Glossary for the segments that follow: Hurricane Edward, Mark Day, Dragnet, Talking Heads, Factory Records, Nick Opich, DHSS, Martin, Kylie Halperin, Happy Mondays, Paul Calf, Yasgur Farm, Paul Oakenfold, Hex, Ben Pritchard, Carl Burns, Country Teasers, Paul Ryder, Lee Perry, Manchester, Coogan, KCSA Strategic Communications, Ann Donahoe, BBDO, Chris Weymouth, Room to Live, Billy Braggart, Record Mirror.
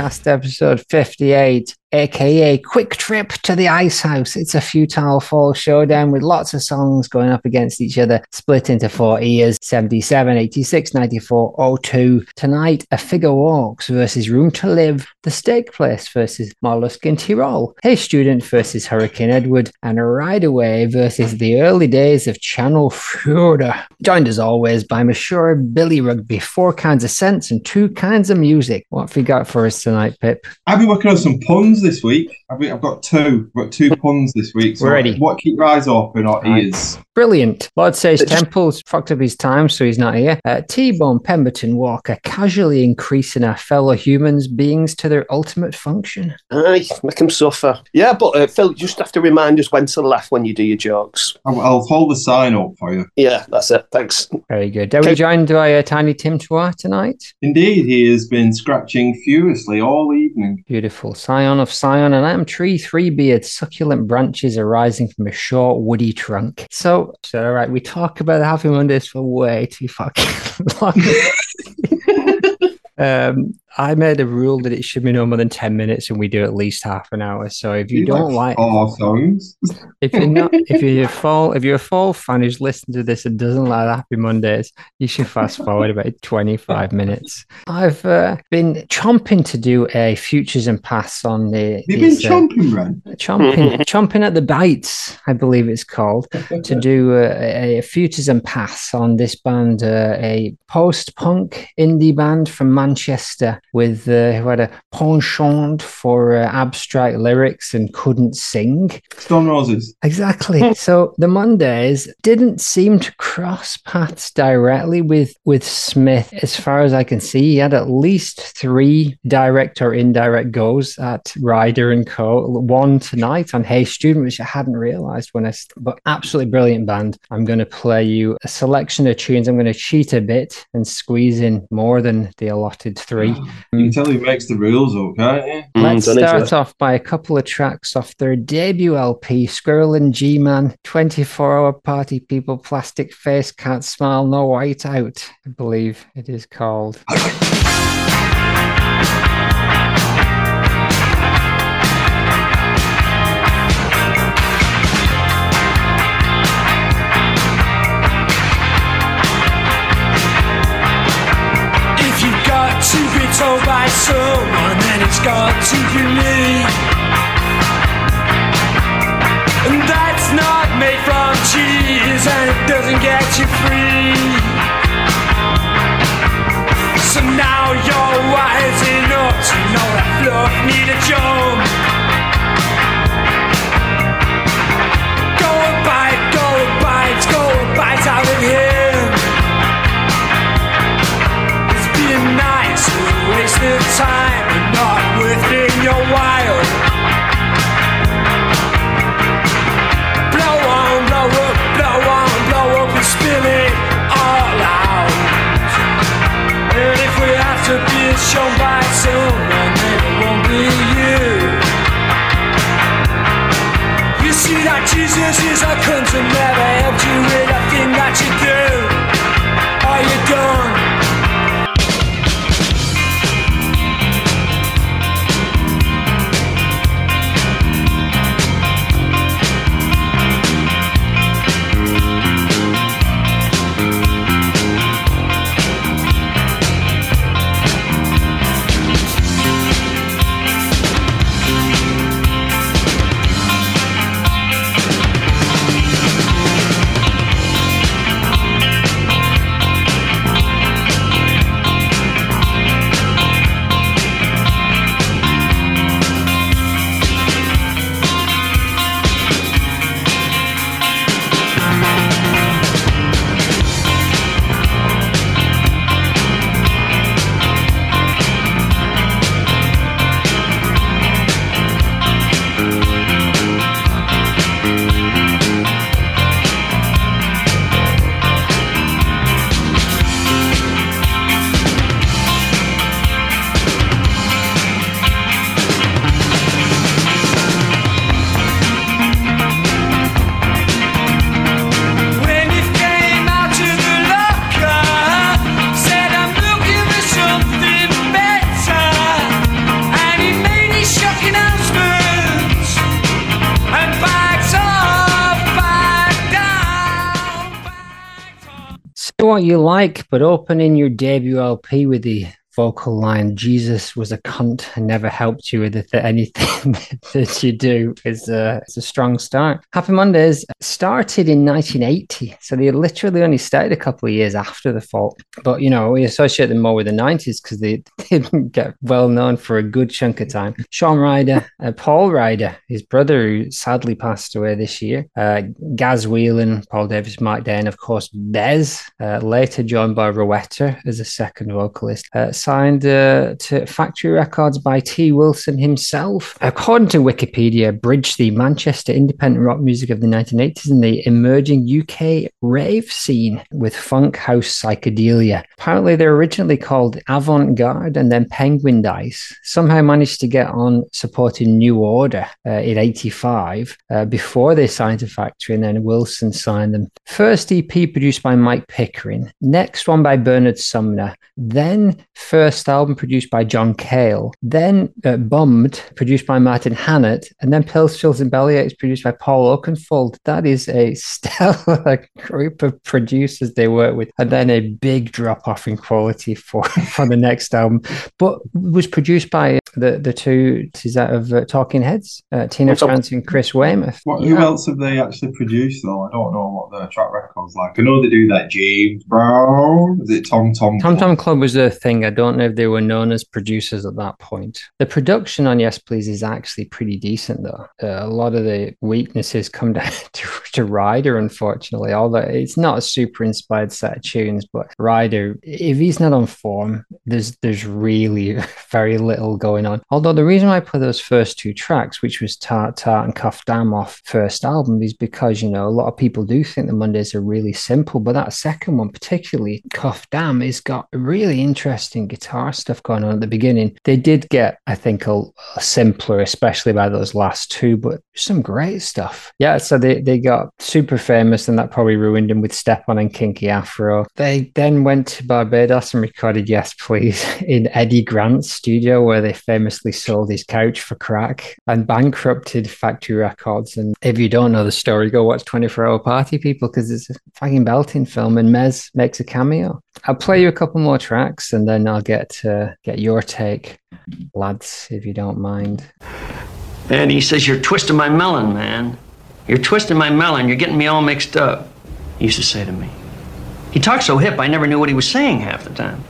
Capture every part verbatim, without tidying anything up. Podcast episode fifty-eight, aka Quick Trip to the Ice House. It's a futile fall showdown with lots of songs going up against each other, split into four ears: seventy-seven, eighty-six, ninety-four, oh two. Tonight, A Figure Walks versus Room to Live, The Steak Place versus Mollusc in Tyrol, Hey Student versus Hurricane Edward, and A Ride Away versus The Early Days of Channel Further. Joined as always by Monsieur Billy Rugby, four kinds of sense and two kinds of music. What have you got for us tonight, Pip? I've been working on some puns this week. I've, been, I've got two, I've got two puns this week. So We're ready. What keep your eyes open or ears? Right. Brilliant. Lord Sage Temple's fucked up his time, so he's not here. Uh, T-Bone Pemberton Walker, casually increasing our fellow humans beings to their ultimate function. Aye, make them suffer. Yeah, but uh, Phil, you just have to remind us when to laugh when you do your jokes. I'll, I'll hold the sign up for you. Yeah, that's it. Thanks. Very good. Are we joined by uh, Tiny Tim Chua tonight? Indeed, he has been scratching furiously all evening. Beautiful. Scion of Scion, and I am tree, three beard, succulent branches arising from a short woody trunk. So, so all right, we talk about Happy Mondays for way too fucking long. um, I made a rule that it should be no more than ten minutes, and we do at least half an hour. So if you, you don't like, like songs, if you're not, if you're a fall, if you're a fall fan who's listened to this and doesn't like Happy Mondays, you should fast forward about twenty-five minutes. I've uh, been chomping to do a futures and past on the. You've been chomping, uh, Ren. Chomping, chomping at the bites, I believe it's called, to do uh, a, a futures and past on this band, uh, a post-punk indie band from Manchester, with uh, who had a penchant for uh, abstract lyrics and couldn't sing. Stone Roses. Exactly. So the Mondays didn't seem to cross paths directly with, with Smith. As far as I can see, he had at least three direct or indirect goes at Ryder and Co. One tonight on Hey Student, which I hadn't realised when I... St- but absolutely brilliant band. I'm going to play you a selection of tunes. I'm going to cheat a bit and squeeze in more than the allotted three. You can tell who makes the rules up, can't you? Let's mm, start off by a couple of tracks off their debut L P, Squirrel and G-Man, twenty-four hour Party People, Plastic Face, Can't Smile, No White Out, I believe it is called. Told by someone, and it's got to be me. And that's not made from cheese, and it doesn't get you free. So now you're wise enough to know that fluff need a jump. Go and bite, go and bite, go and bite out of him. It's being nice. Wasted time and not worth being your while. Blow on, blow up, blow on, blow up and spill it all out. And if we have to be shown by someone, then it won't be you. You see that Jesus is a cunt and never helped you with a thing that you do. Are you done? what you like, but opening your debut L P with the vocal line "Jesus was a cunt and never helped you with it, anything that you do" is a, it's a strong start. Happy Mondays started in nineteen eighty, so they literally only started a couple of years after The Fault. But, you know, we associate them more with the nineties because they, they didn't get well known for a good chunk of time. Shaun Ryder, uh, Paul Ryder, his brother, who sadly passed away this year, uh, Gaz Whelan, Paul Davis, Mark Day, and of course Bez, uh, later joined by Rowetta as a second vocalist. Uh, signed uh, to Factory Records by T. Wilson himself. According to Wikipedia, bridged the Manchester independent rock music of the nineteen eighties and the emerging U K rave scene with funk, house, psychedelia. Apparently they're originally called Avant Garde and then Penguin Dice. Somehow managed to get on supporting New Order uh, in eighty-five uh, before they signed to Factory, and then Wilson signed them. First E P produced by Mike Pickering, next one by Bernard Sumner, then first album produced by John Cale, then uh, Bummed, produced by Martin Hannett, and then Pills, Chills and Bellyaches, produced by Paul Oakenfold. That is a stellar group of producers they work with, and then a big drop off in quality for, for the next album. But was produced by the the two is that of uh, Talking Heads, uh, Tina Weymouth and Chris Weymouth. What, who yeah. else have they actually produced though? I don't know what their track record's like. I know they do that James Brown. Is it Tom Tom? Tom Tom Club was their thing. I don't know if they were known as producers at that point. The production on Yes Please is actually pretty decent, though. Uh, a lot of the weaknesses come down to, to Ryder, unfortunately, although it's not a super inspired set of tunes. But Ryder, if he's not on form, there's there's really very little going on. Although the reason why I play those first two tracks, which was Tart Tart and Cuff Damn Off first album, is because, you know, a lot of people do think the Mondays are really simple, but that second one, particularly Cuff Damn, has got a really interesting guitar stuff going on at the beginning. They did get, I think, a, a simpler, especially by those last two, but some great stuff. Yeah, so they, they got super famous, and that probably ruined them with Step On and Kinky Afro. They then went to Barbados and recorded Yes Please in Eddie Grant's studio, where they famously sold his couch for crack and bankrupted Factory Records. And if you don't know the story, go watch twenty-four hour Party People, because it's a fucking belting film, and Mez makes a cameo. I'll play you a couple more tracks and then I'll get uh, get your take, lads, if you don't mind. And he says, "You're twisting my melon, man. You're twisting my melon. You're getting me all mixed up," he used to say to me. He talked so hip, I never knew what he was saying half the time.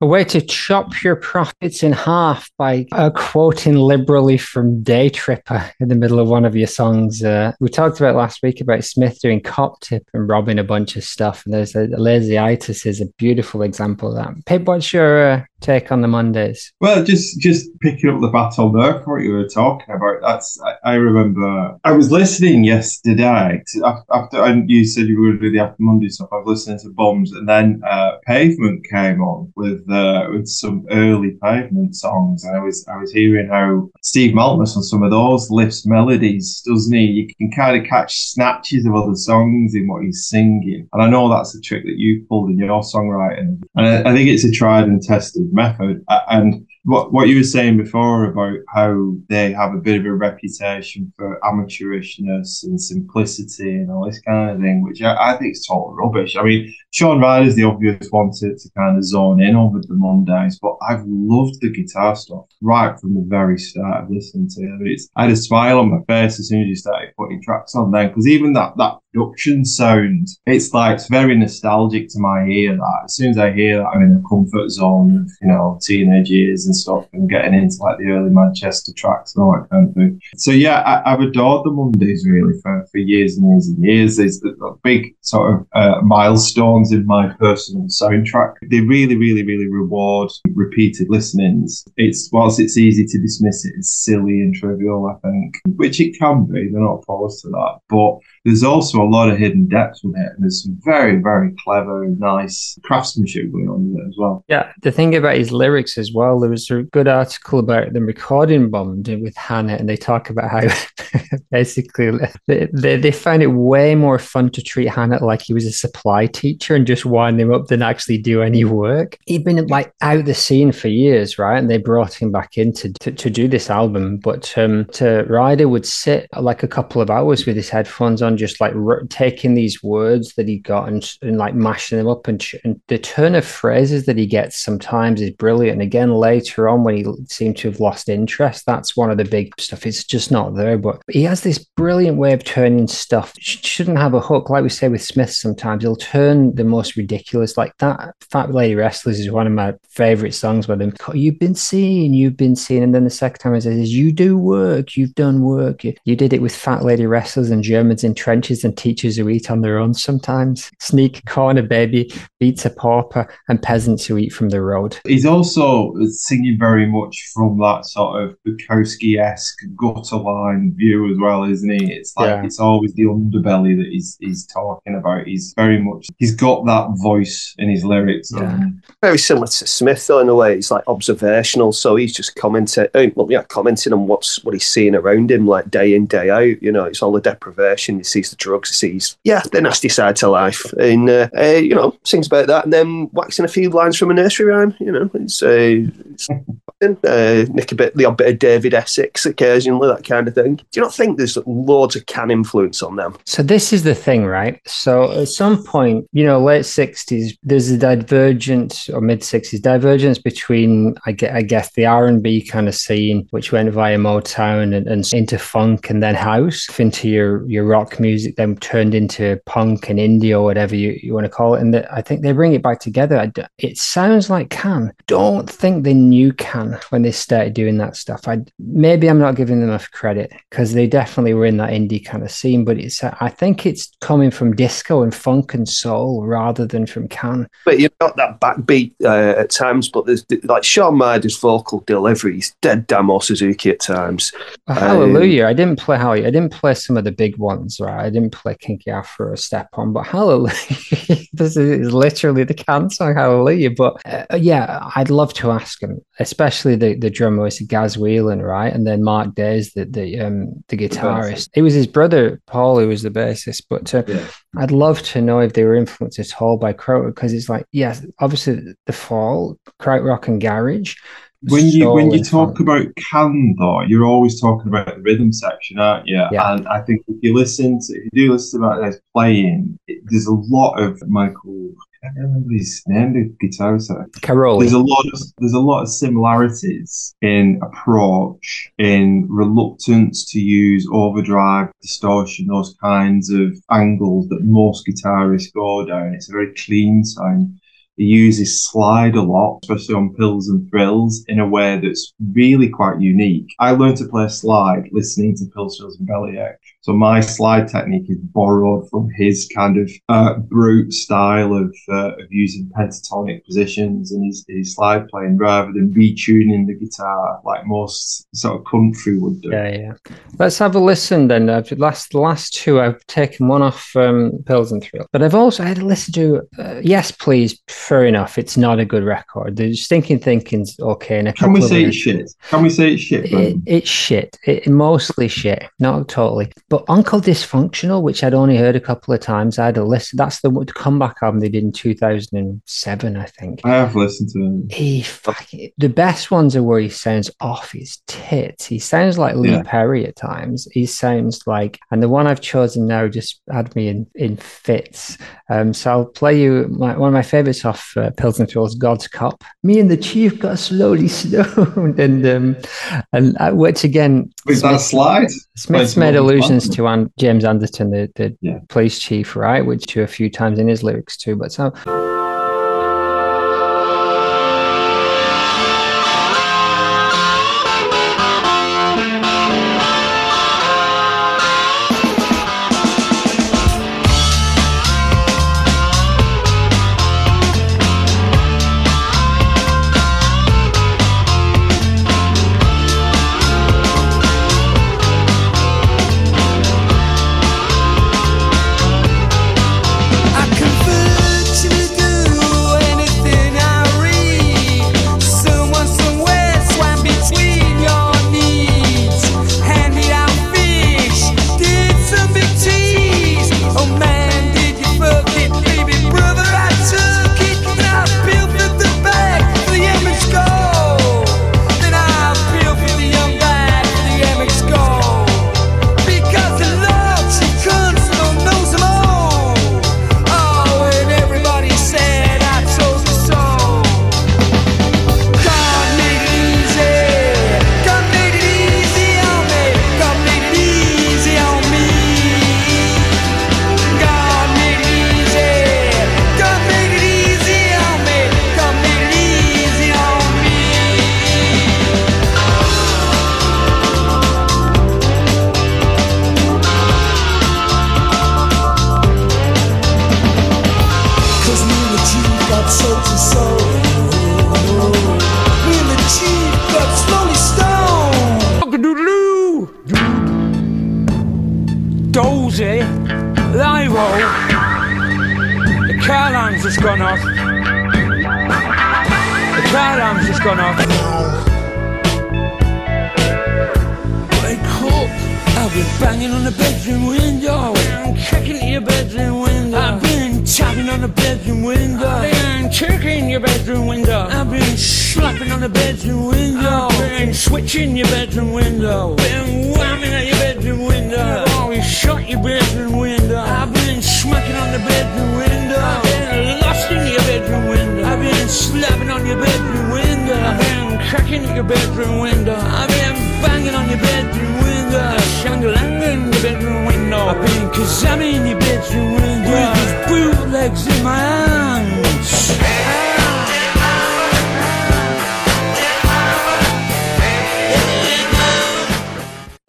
a way to chop your profits in half by uh, quoting liberally from Day Tripper in the middle of one of your songs. Uh, we talked about last week about Smith doing Cop Tip and robbing a bunch of stuff. And there's a, Lazy-itis is a beautiful example of that. Pip, what's your uh, take on the Mondays? Well, just just picking up the battle there for what you were talking about. That's I, I remember I was listening yesterday to, after and you said you were going to do the After Monday stuff. I was listening to Bums, and then uh, Pavement came on with uh, with some early Pavement songs, and I was I was hearing how Steve Maltmus on some of those lifts melodies, doesn't he? You can kind of catch snatches of other songs in what he's singing, and I know that's the trick that you pulled in your songwriting, and I, I think it's a tried and tested method. And what what you were saying before about how they have a bit of a reputation for amateurishness and simplicity and all this kind of thing, which I, I think is total rubbish. I mean, Shaun Ryder is the obvious one to, to kind of zone in on with the Mondays, but I've loved the guitar stuff right from the very start of listening to it. It's, I had a smile on my face as soon as you started putting tracks on then, because even that that production sound, it's like it's very nostalgic to my ear. That as soon as I hear that, I'm in a comfort zone of, you know, teenage years and stuff, and getting into like the early Manchester tracks and all that kind of thing. So yeah, I, I've adored the Mondays really for, for years and years and years. It's the, the big sort of uh, milestones in my personal soundtrack. They really, really, really reward repeated listenings. It's whilst it's easy to dismiss it as silly and trivial, I think, which it can be. They're not opposed to that, but there's also a lot of hidden depth with it, and there's some very, very clever and nice craftsmanship going on with it as well. Yeah, the thing about his lyrics as well, there was a good article about them recording Bummed with Hannett, and they talk about how basically they, they, they found it way more fun to treat Hannett like he was a supply teacher and just wind him up than actually do any work. He'd been like out the scene for years, right? And they brought him back in to, to, to do this album, but um, to Ryder would sit like a couple of hours with his headphones on, just like r- taking these words that he got and, and like mashing them up, and, sh- and the turn of phrases that he gets sometimes is brilliant. And again, later on when he seemed to have lost interest, that's one of the big stuff. It's just not there, but he has this brilliant way of turning stuff. Sh- shouldn't have a hook. Like we say with Smith, sometimes he'll turn the most ridiculous, like that Fat Lady Wrestlers is one of my favorite songs by them. You've been seen, you've been seen. And then the second time he says, you do work, you've done work. You, you did it with Fat Lady Wrestlers and Germans in trenches and teachers who eat on their own sometimes. Sneak corner baby beats a pauper and peasants who eat from the road. He's also singing very much from that sort of Bukowski-esque gutter-line view as well, isn't he? It's like, yeah, it's always the underbelly that he's he's talking about. He's very much, he's got that voice in his lyrics. Yeah. Very similar to Smith though in a way. It's like observational, so he's just commenting, well, yeah, commenting on what's what he's seeing around him, like day in, day out. You know, it's all the deprivation. He sees the drugs, he sees, yeah, the nasty side to life, and uh, uh, you know, sings about that, and then waxing a few lines from a nursery rhyme. You know, it's, uh, it's uh, nick a bit, the odd bit of David Essex occasionally, that kind of thing. Do you not think there's loads of Can influence on them? So this is the thing, right? So at some point, you know, late sixties, there's a divergence, or mid sixties divergence between, I guess, I guess the R and B kind of scene, which went via Motown and, and into funk, and then house into your your rock music, then turned into punk and indie or whatever you, you want to call it. And the, I think they bring it back together. I d- it sounds like Can. Don't think they knew Can when they started doing that stuff. I maybe I'm not giving them enough credit, because they definitely were in that indie kind of scene, but it's uh, I think it's coming from disco and funk and soul rather than from Can. But you've got that backbeat uh, at times, but there's like Shaun Ryder's vocal delivery is dead damn Suzuki at times. Oh, hallelujah. Um, I didn't play Hallelujah. I didn't play some of the big ones, right? I didn't play Kinky Afro or Step On, but Hallelujah, this is literally the Can song, Hallelujah. But uh, yeah, I'd love to ask him, especially the, the drummer, it's Gaz Whelan, right? And then Mark Day is the, the, um, the guitarist. The it was his brother, Paul, who was the bassist. But uh, yeah. I'd love to know if they were influenced at all by Krautrock, because it's like, yes, obviously The Fall, Krautrock and garage. When you so when you talk about Can though, you're always talking about the rhythm section, aren't you? Yeah. And I think if you listen to, if you do listen to that playing, it, there's a lot of Michael, I can't remember his name, the guitarist. Caroli. There's a lot of there's a lot of similarities in approach, in reluctance to use overdrive, distortion, those kinds of angles that most guitarists go down. It's a very clean sound. He uses slide a lot, especially on Pills and Thrills, in a way that's really quite unique. I learned to play slide listening to Pills, Thrills and Bellyache. So my slide technique is borrowed from his kind of uh, brute style of, uh, of using pentatonic positions and his, his slide playing rather than retuning the guitar like most sort of country would do. Yeah, yeah. Let's have a listen then. Uh, last, the last two, I've taken one off um, Pills and Thrills, but I've also had a listen to uh, Yes Please. Fair enough. It's not a good record. The Stinking Thinking's okay. And Can we say it's shit? Can we say it's shit? It, it's shit. It, mostly shit. Not totally. But Uncle Dysfunctional, which I'd only heard a couple of times, I had a listen. That's the comeback album they did in two thousand seven, I think. I have listened to him. He fucking, the best ones are where he sounds off his tits. He sounds like Lee yeah. Perry at times. He sounds like, and the one I've chosen now just had me in, in fits. Um, so I'll play you my, one of my favourites off uh, Pills and Thrills, God's Cop. Me and the Chief got slowly stoned, and um, and uh, which again, with Smith, that slide, Smith's made allusions to An- James Anderton, the, the yeah. police chief, right? Which to a few times in his lyrics too, but so.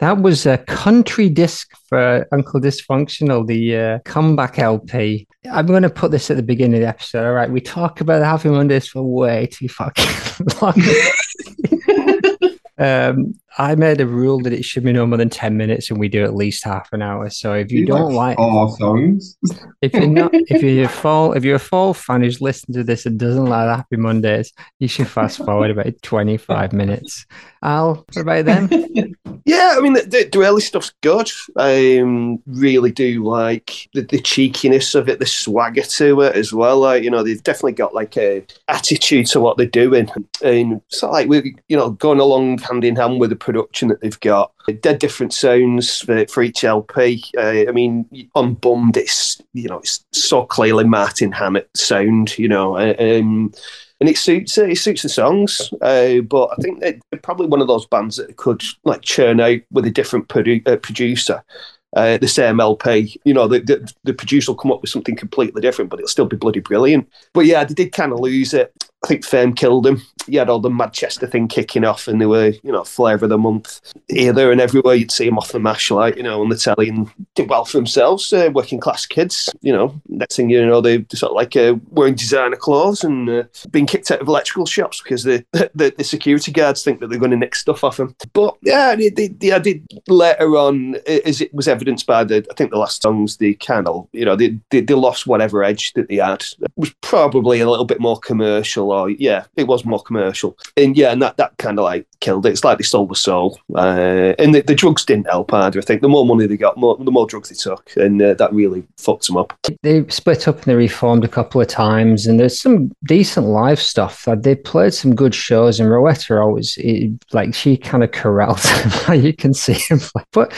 That was a country disc for Uncle Dysfunctional, the uh, comeback L P. I'm going to put this at the beginning of the episode. All right, we talk about Happy Mondays for way too fucking long. um, I made a rule that it should be no more than ten minutes, and we do at least half an hour. So if you, you don't like, like songs, if you're not, if you're a fall, if you're a fall fan who's listened to this and doesn't like Happy Mondays, you should fast forward about twenty-five minutes. Al, what about them? Yeah, I mean, the, the, the early stuff's good. I um, really do like the, the cheekiness of it, the swagger to it as well. Like, you know, they've definitely got like a attitude to what they're doing, and sort of like we, you know, going along hand in hand with the production that they've got. Dead different sounds for, for each L P. Uh, I mean, on Bummed, it's, you know, it's so clearly Martin Hannett sound, you know, um, and it suits it suits the songs, uh, but I think they're probably one of those bands that could like churn out with a different produ- uh, producer. uh, the same L P, you know, the, the the producer will come up with something completely different, but it'll still be bloody brilliant. But yeah, they did kind of lose it. I think fame killed him. You had all the Manchester thing kicking off, and they were, you know, flavour of the month here, there and everywhere. You'd see them off the mash, like, you know, on the telly, and did well for themselves, uh, working class kids, you know. Next thing you know, they sort of like uh, wearing designer clothes and uh, being kicked out of electrical shops because the, the, the security guards think that they're going to nick stuff off them. But yeah, they, they, they, I did later on, as it was evidenced by the, I think the last songs, the Canal, you know, they, they, they lost whatever edge that they had. It was probably a little bit more commercial. Or, yeah, it was more commercial, and yeah, and that, that kind of like killed it. It's like they stole the soul, uh, and the, the drugs didn't help either. I think the more money they got, more, the more drugs they took, and uh, that really fucked them up. They split up and they reformed a couple of times, and there's some decent live stuff. Like, they played some good shows, and Rowetta always it, like she kind of corralled them. You can see him, but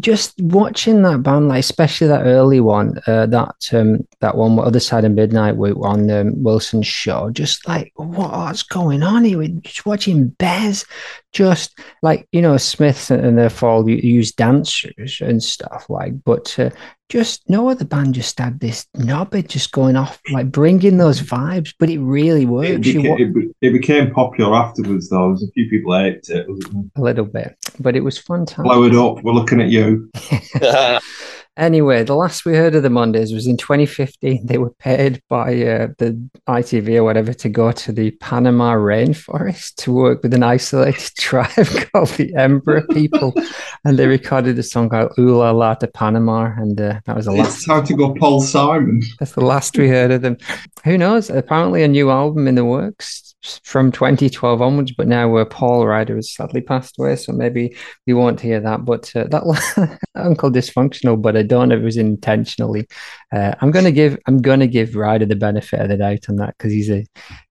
just watching that band, like especially that early one, uh, that um, that one, Other Side of Midnight, on um, Wilson's show, just like. Like, what's going on here? We're just watching Bez, just like, you know, Smith and their fall use dancers and stuff like, but uh, just no other band just had this knobhead just going off, like bringing those vibes, but it really worked. It became, wa- it, it became popular afterwards, though. There's a few people hated it, wasn't there? A little bit, but it was fantastic. Blow it up, we're looking at you. Anyway, the last we heard of the Mondays was in twenty fifteen. They were paid by uh, the I T V or whatever to go to the Panama rainforest to work with an isolated tribe called the Emperor people. And they recorded a song called Ooh La La to Panama. And uh, that was the last. It's time to go Paul Simon. That's the last we heard of them. Who knows? Apparently a new album in the works from twenty twelve onwards, but now where Paul Ryder has sadly passed away, so maybe we won't hear that. But uh, that Uncle Dysfunctional, but I don't know if it was intentionally. Uh, I'm gonna give I'm gonna give Ryder the benefit of the doubt on that because he's a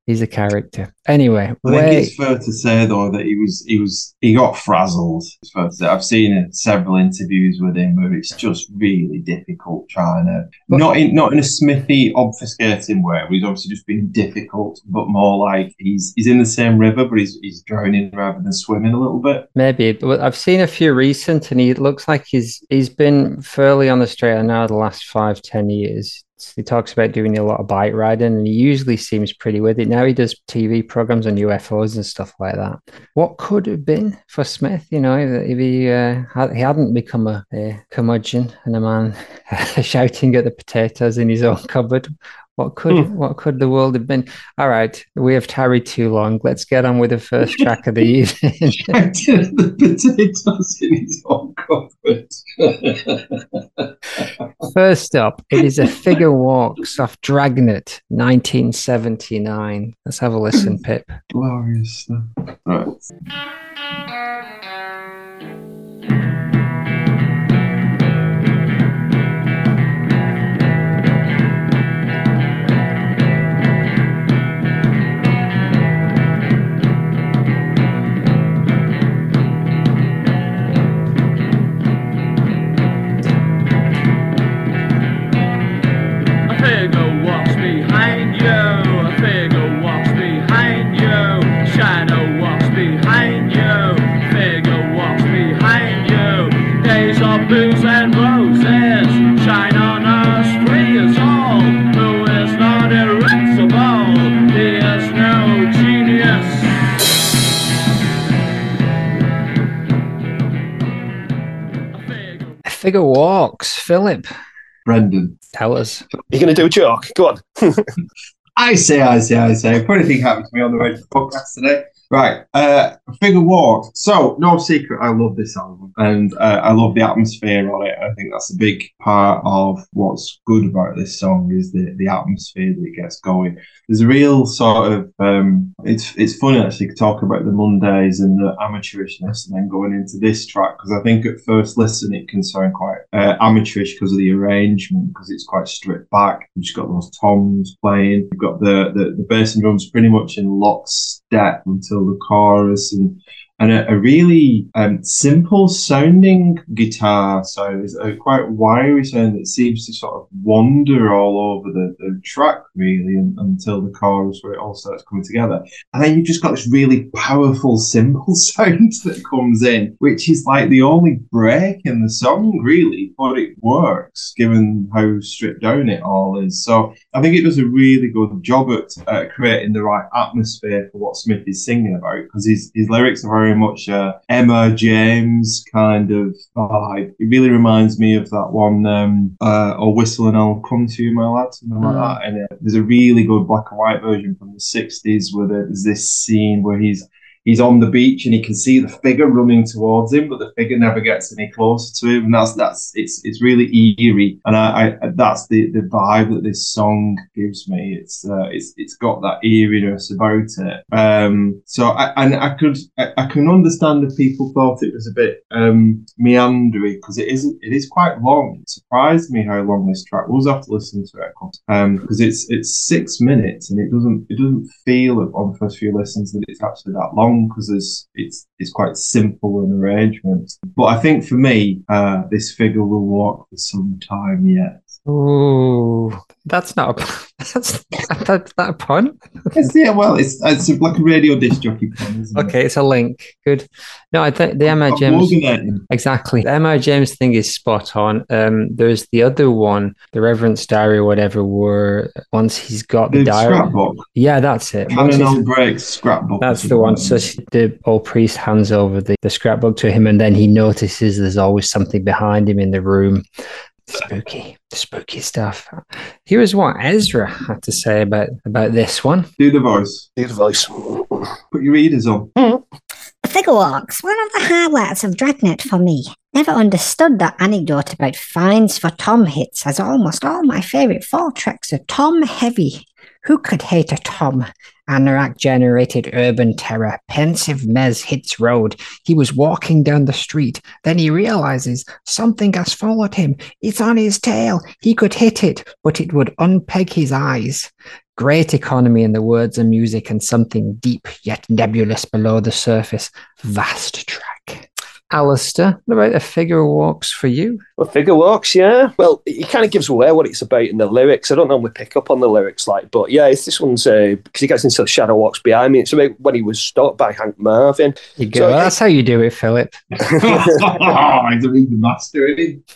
he's a character. Anyway, I think it's fair to say though that he was he was he got frazzled. It's fair to say. I've seen several interviews with him where it's just really difficult trying to but, not in not in a Smithy obfuscating way. He's obviously just been difficult, but more like. He's he's in the same river, but he's he's drowning rather than swimming a little bit. Maybe, but I've seen a few recent, and he looks like he's he's been fairly on the straight and narrow the last five, ten years. He talks about doing a lot of bike riding, and he usually seems pretty with it. Now he does T V programs on U F Os and stuff like that. What could have been for Smith, you know, if he uh, had, he hadn't become a, a curmudgeon and a man shouting at the potatoes in his own cupboard. What could mm. what could the world have been? All right, we have tarried too long. Let's get on with the first track of the evening. The potatoes in his own cupboard. First up, it is a figure walks off Dragnet, nineteen seventy-nine. Let's have a listen, Pip. Glorious. Right. Figure walks, Philip. Brendan. Tell us. You're going to do a joke? Go on. I say, I say, I say. Funny thing happened to me on the way to the podcast today. Right. Uh, figure walks. So, no secret, I love this album. And uh, I love the atmosphere on it. I think that's a big part of what's good about this song is the, the atmosphere that it gets going. There's a real sort of... Um, it's it's funny, actually, to talk about the Mondays and the amateurishness and then going into this track, because I think at first listen it can sound quite uh, amateurish because of the arrangement, because it's quite stripped back. You've just got those toms playing. You've got the, the, the bass and drums pretty much in lockstep until the chorus, and and a, a really um, simple sounding guitar sound. It's a quite wiry sound that seems to sort of wander all over the, the track, really, and, until the chorus where it all starts coming together. And then you've just got this really powerful cymbal sound that comes in, which is like the only break in the song, really, but it works given how stripped down it all is. So I think it does a really good job at uh, creating the right atmosphere for what Smith is singing about, because his, his lyrics are very much uh, M R. James kind of vibe. It really reminds me of that one, um, uh, Or Whistle and I'll Come to You, My Lad, something like mm. that. And uh, there's a really good black and white version from the sixties where there's this scene where he's He's on the beach and he can see the figure running towards him, but the figure never gets any closer to him. And that's that's it's it's really eerie, and I, I that's the, the vibe that this song gives me. It's uh, it's it's got that eeriness about it. Um, so I and I could I, I can understand if people thought it was a bit um, meandering, because it isn't. It is quite long. It surprised me how long this track was after listening to it, because um, it's it's six minutes and it doesn't it doesn't feel on the first few listens that it's actually that long, because it's, it's it's quite simple in arrangement. But I think for me, uh, this figure will walk for some time yet. Ooh, that's not a, that's that's not a pun. Yeah, well, it's it's like a radio disc jockey pun, isn't okay, it? It's a link. Good. No, I think the M R. James exactly. The M R. James thing is spot on. Um, there's the other one, the Reverend's Diary, or whatever. Were once he's got the, the diary. Scrapbook. Yeah, that's it. Canon on Break's scrapbook. That's the one. So she, the old priest hands over the, the scrapbook to him, and then he notices there's always something behind him in the room. Spooky, spooky stuff. Here is what Ezra had to say about, about this one. Do the voice. Do the voice. Put your ears on. Mm. The figure walks, one of the highlights of Dragnet for me. Never understood that anecdote about fines for Tom hits, as almost all my favourite fall tracks are Tom heavy. Who could hate a Tom? Anorak-generated urban terror. Pensive Mez hits road. He was walking down the street. Then he realizes something has followed him. It's on his tail. He could hit it, but it would unpeg his eyes. Great economy in the words and music, and something deep yet nebulous below the surface. Vast track. Alistair, what about the figure walks for you? Well, figure walks, yeah. Well, it kind of gives away what it's about in the lyrics. I don't normally pick up on the lyrics, like, but yeah, it's this one's because uh, he gets into the shadow walks behind me. It's about when he was stopped by Hank Marvin. You go. So, well, that's how you do it, Philip. I don't need the master in it.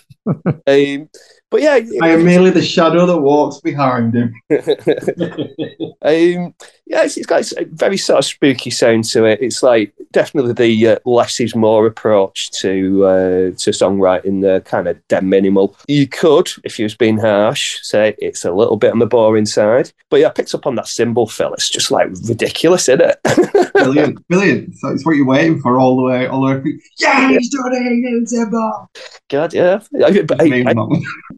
Um, But yeah, I am merely the shadow that walks behind him. um, yeah, it's, it's got a very sort of spooky sound to it. It's like definitely the uh, less is more approach to uh, to songwriting. The kind of dead minimal. You could, if you was being harsh, say it's a little bit on the boring side. But yeah, I picked up on that cymbal fill. It's just like ridiculous, isn't it? Brilliant, brilliant. So it's what you're waiting for all the way, all the way. Yeah, he's doing it, cymbal. God, yeah. I, I, I, I,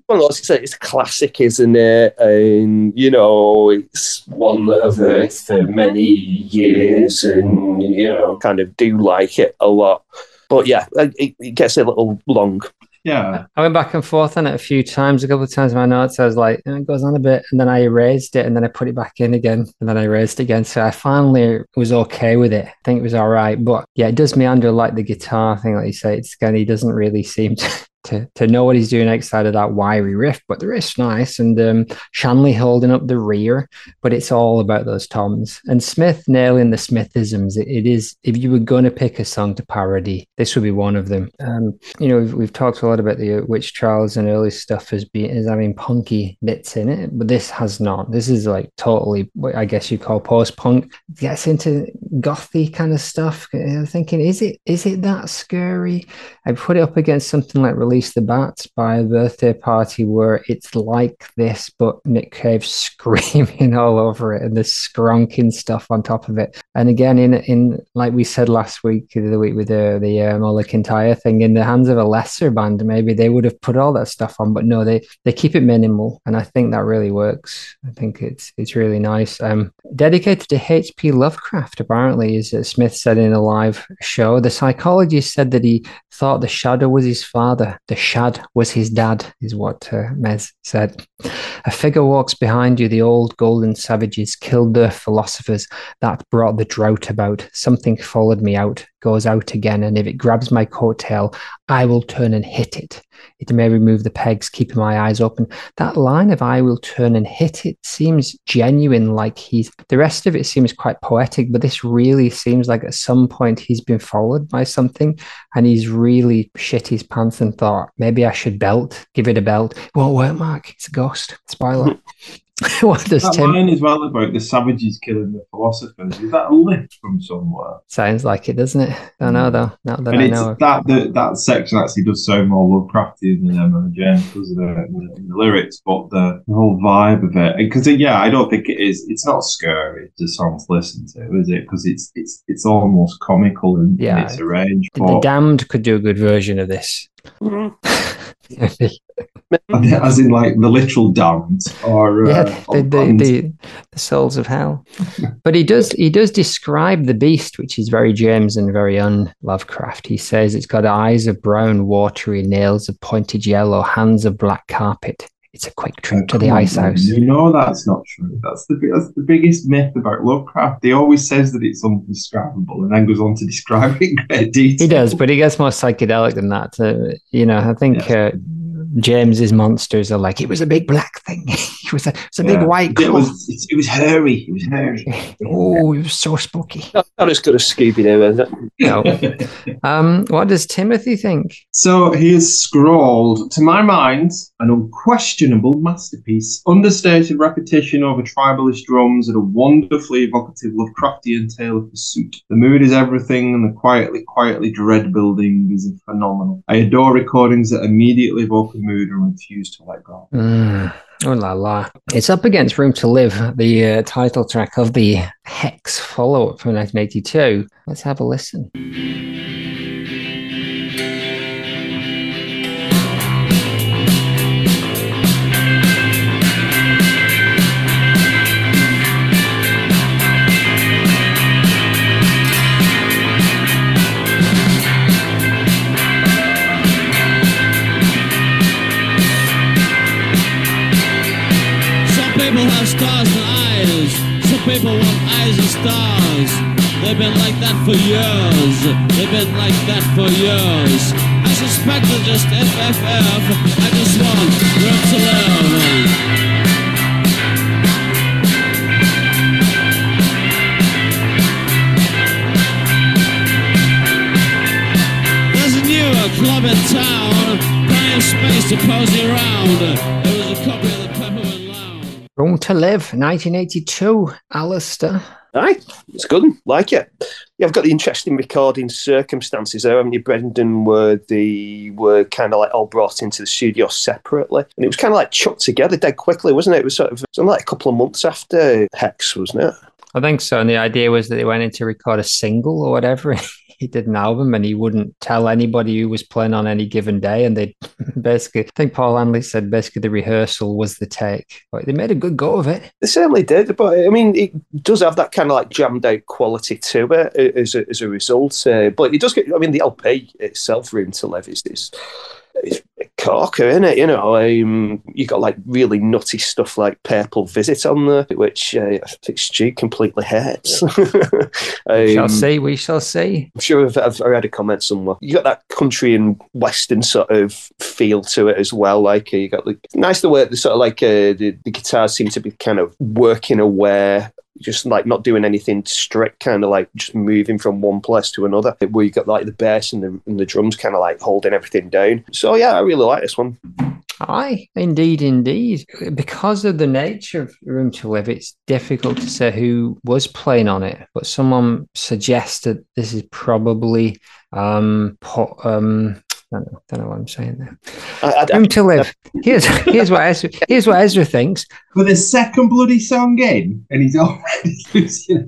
Well, it's a, it's a classic, isn't it? And, you know, it's one that I've heard for many years and, you know, kind of do like it a lot. But, yeah, it, it gets a little long. Yeah. I went back and forth on it a few times, a couple of times in my notes. I was like, and it goes on a bit. And then I erased it and then I put it back in again. And then I erased it again. So I finally was okay with it. I think it was all right. But, yeah, it does meander like the guitar thing, like you say. It's kind of, he doesn't really seem to... To, to know what he's doing outside of that wiry riff, but the riff's nice, and um, Shanley holding up the rear, but it's all about those toms. And Smith nailing the Smithisms. It, it is, if you were going to pick a song to parody, this would be one of them. Um, you know, we've, we've talked a lot about the uh, Witch Trials and early stuff as being, as having punky bits in it, but this has not. This is like totally what I guess you call post-punk. Gets into gothy kind of stuff. I'm thinking, is it is it that scary? I put it up against something like Release the Bats by A Birthday Party, where it's like this, but Nick Cave screaming all over it and the scronking stuff on top of it. And again, in in like we said last week, the week with the, the uh, Mollusc in Tyrol thing, in the hands of a lesser band, maybe they would have put all that stuff on, but no, they, they keep it minimal. And I think that really works. I think it's it's really nice. Um, dedicated to H P Lovecraft, apparently, as Smith said in a live show. The psychologist said that he thought the shadow was his father. The shad was his dad, is what uh, Mez said. A figure walks behind you. The old golden savages killed the philosophers. That brought the drought about. Something followed me out. goes out again, and if it grabs my coattail, I will turn and hit it. It may remove the pegs, keeping my eyes open. That line of I will turn and hit it seems genuine, like he's, the rest of it seems quite poetic, but this really seems like at some point he's been followed by something and he's really shit his pants and thought, maybe I should belt, give it a belt. It won't work, Mark. It's a ghost. Spoiler. What does that Tim... line as well about the savages killing the philosophers? Is that a lift from somewhere? Sounds like it, doesn't it? I don't know, though. Not that and I it's know. That, the, that section actually does sound more Lovecraftian than M R. James does in the, in the lyrics, but the, the whole vibe of it, because yeah, I don't think it is. It's not scary to songs to listen to, is it? Because it's it's it's almost comical in, yeah, in its arrangement. The, but... the Damned could do a good version of this. As in, like, the literal damned, or yeah, uh, the, the, the, the souls of hell. But he does he does describe the beast, which is very James and very un-Lovecraft. He says it's got eyes of brown, watery, nails of pointed yellow, hands of black carpet. It's a quick trip uh, to the ice house. You know that's not true. That's the that's the biggest myth about Lovecraft. He always says that it's undescribable and then goes on to describe it in great detail. He does, but he gets more psychedelic than that. So, you know, I think yes. uh, James's monsters are like, it was a big black thing. It was a, it was a yeah. big white cloth. It was, it, it was hairy. It was hairy. Oh, it was so spooky. Not, not as good as Scooby-Doo, is it? No. um, what does Timothy think? So he has scrawled, to my mind, an unquestionable masterpiece. Understated repetition over tribalist drums and a wonderfully evocative Lovecraftian tale of pursuit. The mood is everything, and the quietly, quietly dread building is phenomenal. I adore recordings that immediately evoke mood and refuse to let go. Mm. Oh la la. It's up against Room to Live, the uh, title track of the Hex follow-up from nineteen eighty-two. Let's have a listen. Stars and eyes, some people want eyes and stars. They've been like that for years, they've been like that for years. I suspect they're just F F F, I just want room to live. There's a new club in town, plenty of space to posy around. It was a copy of the Peppermint. Room to Live, nineteen eighty-two, Alistair. Aye, it's good. Like it. Yeah, I've got the interesting recording circumstances there, haven't you, Brendan, where they were kind of like all brought into the studio separately. And it was kind of like chucked together dead quickly, wasn't it? It was sort of something like a couple of months after Hex, wasn't it? I think so. And the idea was that they went in to record a single or whatever. He did an album and he wouldn't tell anybody who was playing on any given day. And they basically, I think Paul Hanley said basically the rehearsal was the take. But they made a good go of it. They certainly did. But I mean, it does have that kind of like jammed out quality to it as a, as a result. Uh, but it does get, I mean, the L P itself, Room to Live, is this. It's a corker, isn't it? You know, um, you got like really nutty stuff like Purple Visit on there, which uh, I think Stu completely hates. um, we shall see, we shall see. I'm sure I've, I've I had a comment somewhere. You got that country and western sort of feel to it as well. Like uh, you got like nice the work. The sort of like uh, the, the guitars seem to be kind of working aware. Just like not doing anything strict, kind of like just moving from one place to another, where you got like the bass and the, and the drums kind of like holding everything down. So yeah, I really like this one. Aye, indeed, indeed. Because of the nature of Room to Live, it's difficult to say who was playing on it, but someone suggested this is probably um, po- um I don't know, don't know what I'm saying there. I, I, Room to Live. Here's here's what Ezra, here's what Ezra thinks. For the second bloody song in, and he's already losing.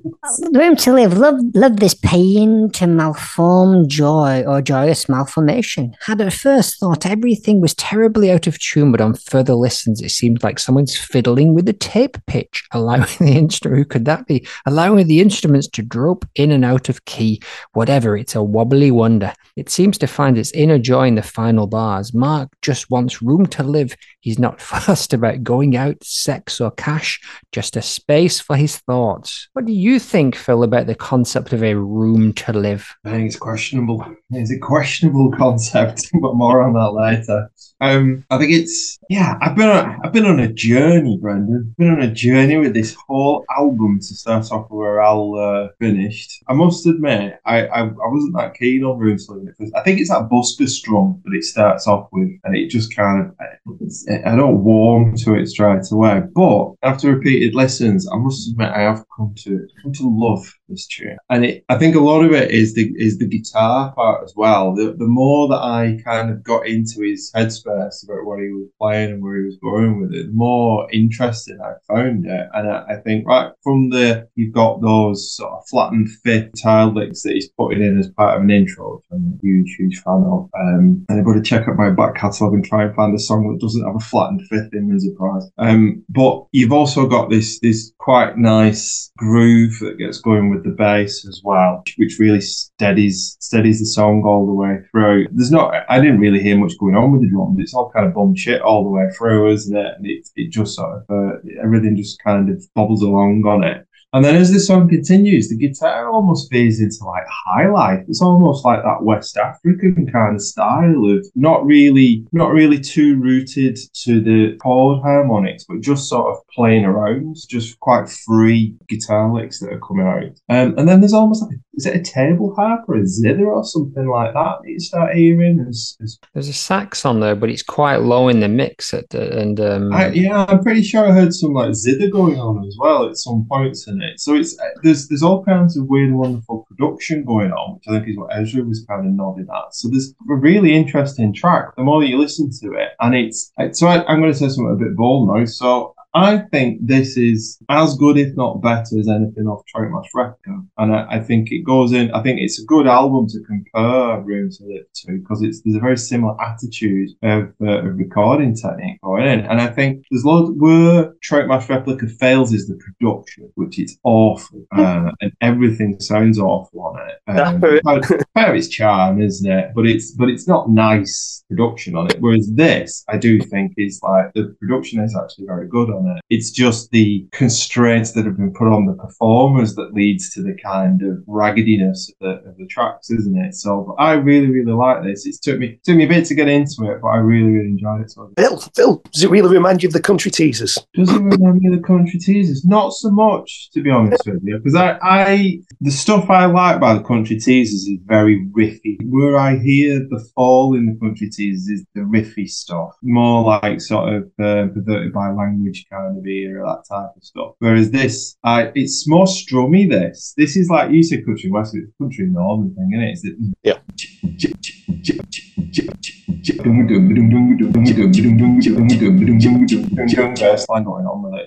Room to Live. Love, love this pain to malform joy or joyous malformation. Had at first thought everything was terribly out of tune, but on further listens, it seemed like someone's fiddling with the tape pitch, allowing the instrument. Who could that be? Allowing the instruments to drope in and out of key. Whatever. It's a wobbly wonder. It seems to find its inner joy enjoying the final bars. Mark just wants room to live. He's not fussed about going out, sex or cash, just a space for his thoughts. What do you think, Phil, about the concept of a room to live? I think it's questionable. It's a questionable concept, but more on that later. Um, I think it's, yeah, I've been on, I've been on a journey, Brendan. I've been on a journey with this whole album to start off where Al uh, finished. I must admit, I, I, I wasn't that keen on Room to Live. I think it's that Buster strum that it starts off with, and it just kind of, I, I don't warm to it straight away. But after repeated lessons, I must admit, I have come to come to love this tune. And it, I think a lot of it is the is the guitar part as well. The, the more that I kind of got into his headspace about what he was playing and where he was going with it, the more interesting I found it. And I, I think right from the, you've got those sort of flattened fifth tile licks that he's putting in as part of an intro, which I'm a huge, huge fan of. Um, anybody check out my back catalogue and try and find a song that doesn't have a flattened fifth in as a prize. Um, but you've also got this this quite nice groove that gets going with the bass as well, which really steadies steadies the song all the way through. There's not, I didn't really hear much going on with the drums. It's all kind of bum shit all the way through, isn't it? And it, it just sort of, uh, everything just kind of bobbles along on it. And then as the song continues, the guitar almost fades into like high life. It's almost like that West African kind of style of not really, not really too rooted to the chord harmonics, but just sort of playing around, just quite free guitar licks that are coming out. Um, and then there's almost like, is it a table harp or a zither or something like that that you start hearing? As, as... There's a sax on there, but it's quite low in the mix. At the, and um... I, yeah, I'm pretty sure I heard some like zither going on as well at some points in it. So it's there's there's all kinds of weird, wonderful production going on, which I think is what Ezra was kind of nodding at. So there's a really interesting track. The more that you listen to it, and it's so I, I'm going to say something a bit bold now. So I think this is as good, if not better, as anything off Trout Mask Replica. And I, I think it goes in, I think it's a good album to compare Room to Live to, because it's there's a very similar attitude of, uh, of recording technique going in. And I think there's loads where Trout Mask Replica fails is the production, which is awful. Uh, and everything sounds awful on it. Um, fair is charm, isn't it? But it's, but it's not nice production on it. Whereas this, I do think, is like the production is actually very good on it. It's just the constraints that have been put on the performers that leads to the kind of raggediness of the, of the tracks, isn't it? So but I really, really like this. It took me took me a bit to get into it, but I really, really enjoyed it. So Phil, Phil, does it really remind you of the Country Teasers? Does it remind me of the Country Teasers? Not so much, to be honest with you, because I, I the stuff I like by the Country Teasers is very riffy. Where I hear the fall in the Country Teasers is the riffy stuff, more like sort of uh, perverted by language kind of era, that type of stuff. Whereas this, I, it's more strummy. This, this is like you said, country west, it's country northern thing, isn't it? Is it? Yeah.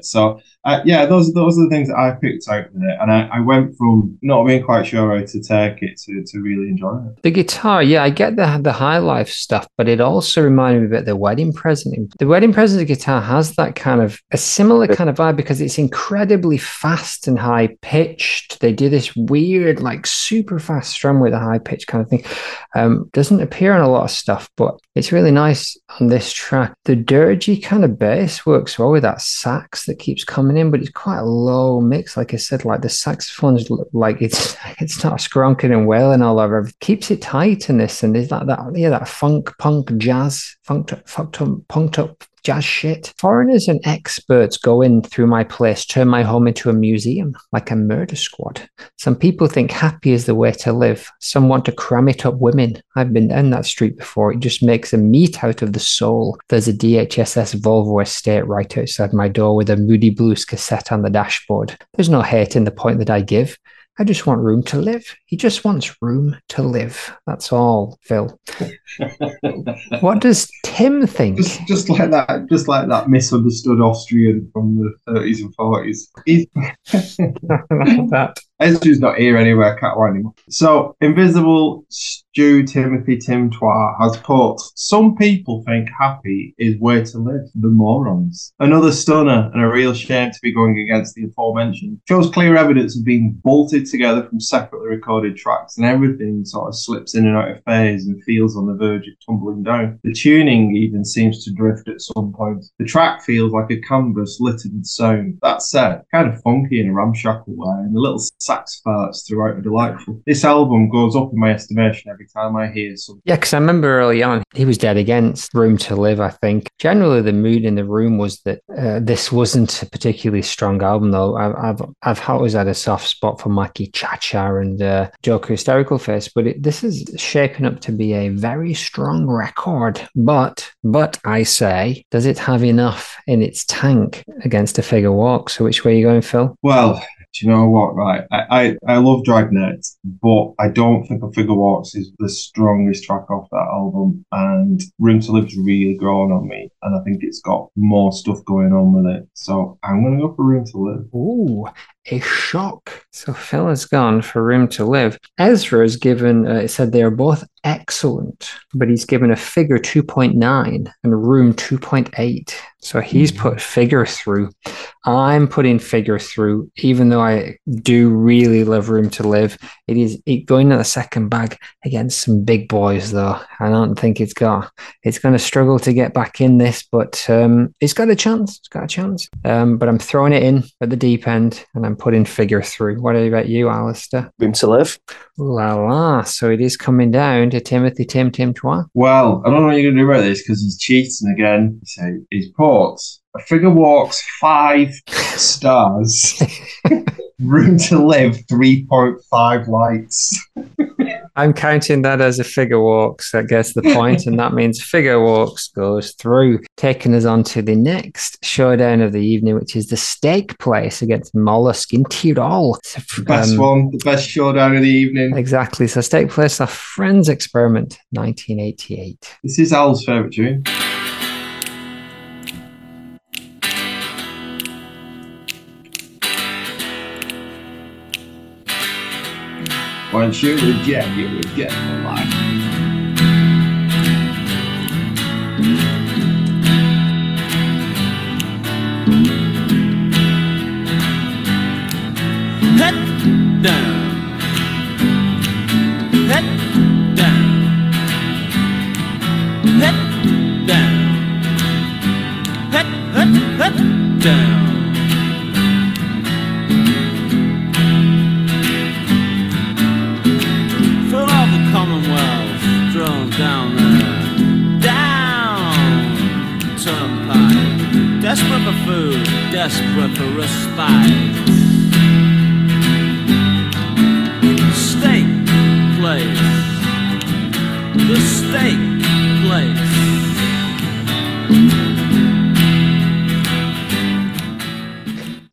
So uh, yeah, those those are the things that I picked out with it, and I, I went from not being quite sure how to take it to, to really enjoying it. The guitar, yeah, I get the the high life stuff, but it also reminded me about the Wedding Present. The Wedding Present guitar has that kind of a similar kind of vibe because it's incredibly fast and high pitched. They do this weird, like super fast strum with a high pitch kind of thing. Um, doesn't appear on a lot of stuff, but it's really nice on this track. The dirgy kind of bass works well with that sax that keeps coming in, but it's quite a low mix. Like I said, like the saxophones, like it's it's not scrunking and wailing all over. It keeps it tight in this, and there's like that, yeah, that funk, punk, jazz, funked up, fucked up, punked up. Jazz shit. Foreigners and experts go in through my place, turn my home into a museum, like a murder squad. Some people think happy is the way to live. Some want to cram it up women. I've been down that street before. It just makes a meat out of the soul. There's a D H S S Volvo estate right outside my door with a Moody Blues cassette on the dashboard. There's no hate in the point that I give. I just want room to live. He just wants room to live. That's all, Phil. What does Tim think? Just, just like that, just like that misunderstood Austrian from the thirties and forties. He's like that. Ezra's not here anyway, I can't wind him up. So, Invisible Stew Timothy Timtwar has put, some people think happy is where to live, the morons. Another stunner and a real shame to be going against the aforementioned. Shows clear evidence of being bolted together from separately recorded tracks, and everything sort of slips in and out of phase and feels on the verge of tumbling down. The tuning even seems to drift at some point. The track feels like a canvas littered with sound. That said, kind of funky in a ramshackle way, and the little sax parts throughout are delightful. This album goes up in my estimation every time I hear something. Yeah, because I remember early on, he was dead against Room to Live, I think. Generally, the mood in the room was that uh, this wasn't a particularly strong album, though. I, I've I've always had a soft spot for Mackie Cha-Cha and uh, Joker Hysterical Face, but it, this is shaping up to be a very strong record. But, but I say, does it have enough in its tank against a figure walk? So which way are you going, Phil? Well... Do you know what, right? I, I, I love Dragnet, but I don't think A Figure Walks is the strongest track off that album. And Room to Live's really grown on me, and I think it's got more stuff going on with it. So I'm going to go for Room to Live. Ooh, a shock. So Phil has gone for Room to Live. Ezra has given, uh, it said they are both excellent, but he's given A Figure two point nine and Room two point eight. So he's put Figure through. I'm putting Figure through, even though I do really love Room to Live. It is it going to the second bag against some big boys, though. I don't think it's got, it's going to struggle to get back in this, but um, it's got a chance. It's got a chance. Um, but I'm throwing it in at the deep end, and I'm putting Figure through. What about you, Alistair? Room to Live. La la. So it is coming down to Timothy Tim Timtwar. Well, I don't know what you're going to do about this because he's cheating again. So he's poor. A Figure Walks five stars. Room to Live three point five lights. I'm counting that as A Figure Walks. That gets the point, and that means Figure Walks goes through, taking us on to the next showdown of the evening, which is the Steak Place against Mollusc in Tyrol. The best um, one, the best showdown of the evening. Exactly. So Steak Place, A Friends Experiment, nineteen eighty-eight. This is Al's favourite tune. Once you reject, you reject the life. Head down. Head down. Head down. Head, head, head down. Down there, down turnpike, desperate for food, desperate for respite. Steak place, the steak place.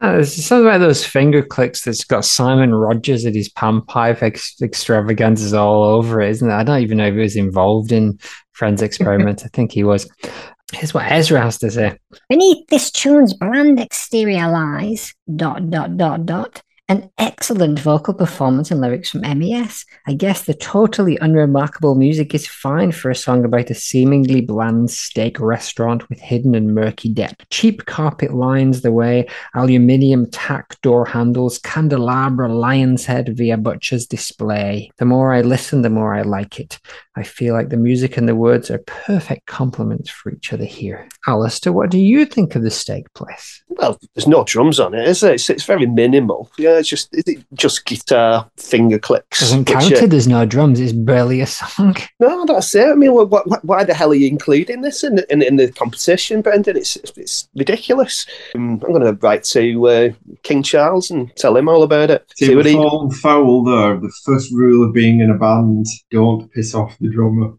Uh, it sounds like those finger clicks that's got Simon Rogers at his pan pipe ex- extravaganzas all over it, isn't it? I don't even know if he was involved in Friends Experiment. I think he was. Here's what Ezra has to say. Beneath this tune's bland exterior lies, dot, dot, dot, dot, an excellent vocal performance and lyrics from M E S. I guess the totally unremarkable music is fine for a song about a seemingly bland steak restaurant with hidden and murky depth. Cheap carpet lines the way, aluminium tack door handles, candelabra lion's head via butcher's display. The more I listen, the more I like it. I feel like the music and the words are perfect complements for each other here. Alistair, what do you think of the Steak Place? Well, there's no drums on it, is there? It's, it's very minimal. Yeah. It's just it's just guitar finger clicks. Doesn't count it. There's no drums. It's barely a song. No, that's it. I mean, why, why, why the hell are you including this in in, in the competition, Brendan? It's it's ridiculous. Um, I'm going to write to uh, King Charles and tell him all about it. See, See what he foul, foul there. The first rule of being in a band: don't piss off the drummer.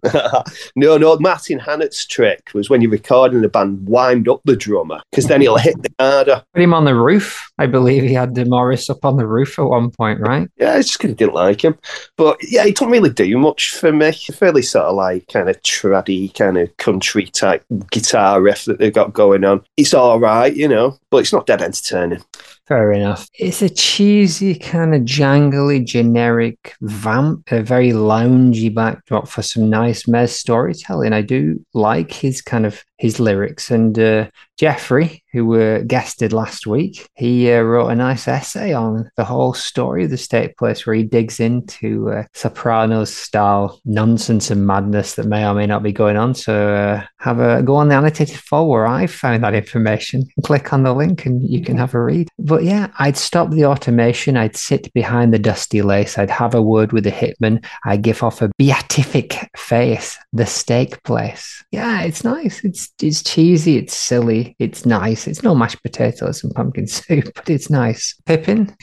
no, no. Martin Hannett's trick was when you're recording a band, wind up the drummer because then he'll hit the harder. Put him on the roof. I believe he had DeMorris up on the roof at one point, right? Yeah, I just didn't like him. But yeah, he didn't really do much for me. Fairly sort of like kind of traddy, kind of country type guitar riff that they've got going on. It's all right, you know, but it's not dead entertaining. Fair enough. It's a cheesy, kind of jangly, generic vamp, a very loungy backdrop for some nice Mez storytelling. I do like his kind of his lyrics. And uh, Jeffrey, who were uh, guested last week, he uh, wrote a nice essay on the whole story of the Steak Place, where he digs into uh, Sopranos style nonsense and madness that may or may not be going on. So uh, have a go on the annotated file where I found that information. Click on the link and you can have a read. But yeah, I'd stop the automation. I'd sit behind the dusty lace. I'd have a word with the hitman. I'd give off a beatific face, the Steak Place. Yeah, it's nice. It's it's cheesy. It's silly. It's nice. It's no mashed potatoes and pumpkin soup, but it's nice. Pippin?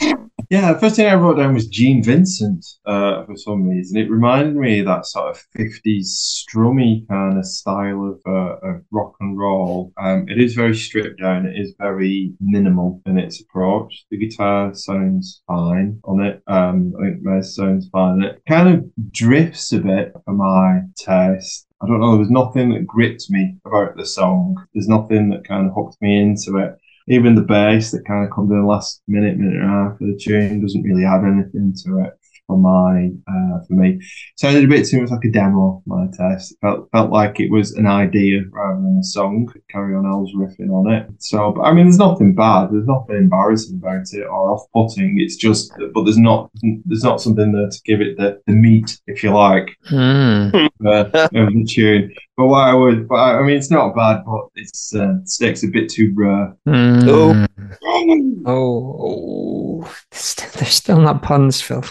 Yeah, the first thing I wrote down was Gene Vincent uh, for some reason. It reminded me of that sort of fifties strummy kind of style of, uh, of rock and roll. Um, it is very stripped down. It is very minimal in its approach. The guitar sounds fine on it. Um, I think Mez sounds fine on it. Kind of drifts a bit for my taste. I don't know. There was nothing that gripped me about the song. There's nothing that kind of hooked me into it. Even the bass that kind of comes in the last minute, minute and a half of the tune doesn't really add anything to it for my, uh, for me. It sounded a bit too much like a demo, my taste. It felt, felt like it was an idea rather than a song. Carry on, I was riffing on it. So, but I mean, there's nothing bad. There's nothing embarrassing about it or off-putting. It's just, but there's not, there's not something there to give it the, the meat, if you like, mm. uh, of the tune. But what I would, but I, I mean, it's not bad, but it's uh, Steak's a bit too rare. Mm. Oh. Oh, oh. There's still not puns, Phil.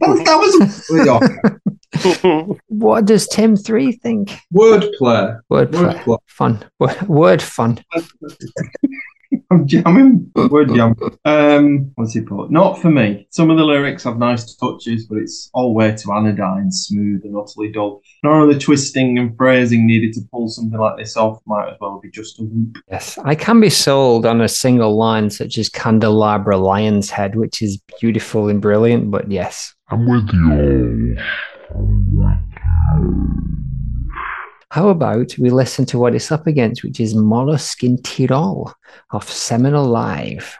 That was What does Tim three think? Wordplay. Wordplay. Word fun. Word, word fun. I'm jamming. Word jam. Um, what's he put? Not for me. Some of the lyrics have nice touches, but it's all way too anodyne, smooth, and utterly dull. None of the twisting and phrasing needed to pull something like this off. Might as well be just a whoop. Yes, I can be sold on a single line such as Candelabra Lion's Head, which is beautiful and brilliant, but yes. I'm with you all. How about we listen to what it's up against, which is Mollusc in Tyrol off Seminal Live.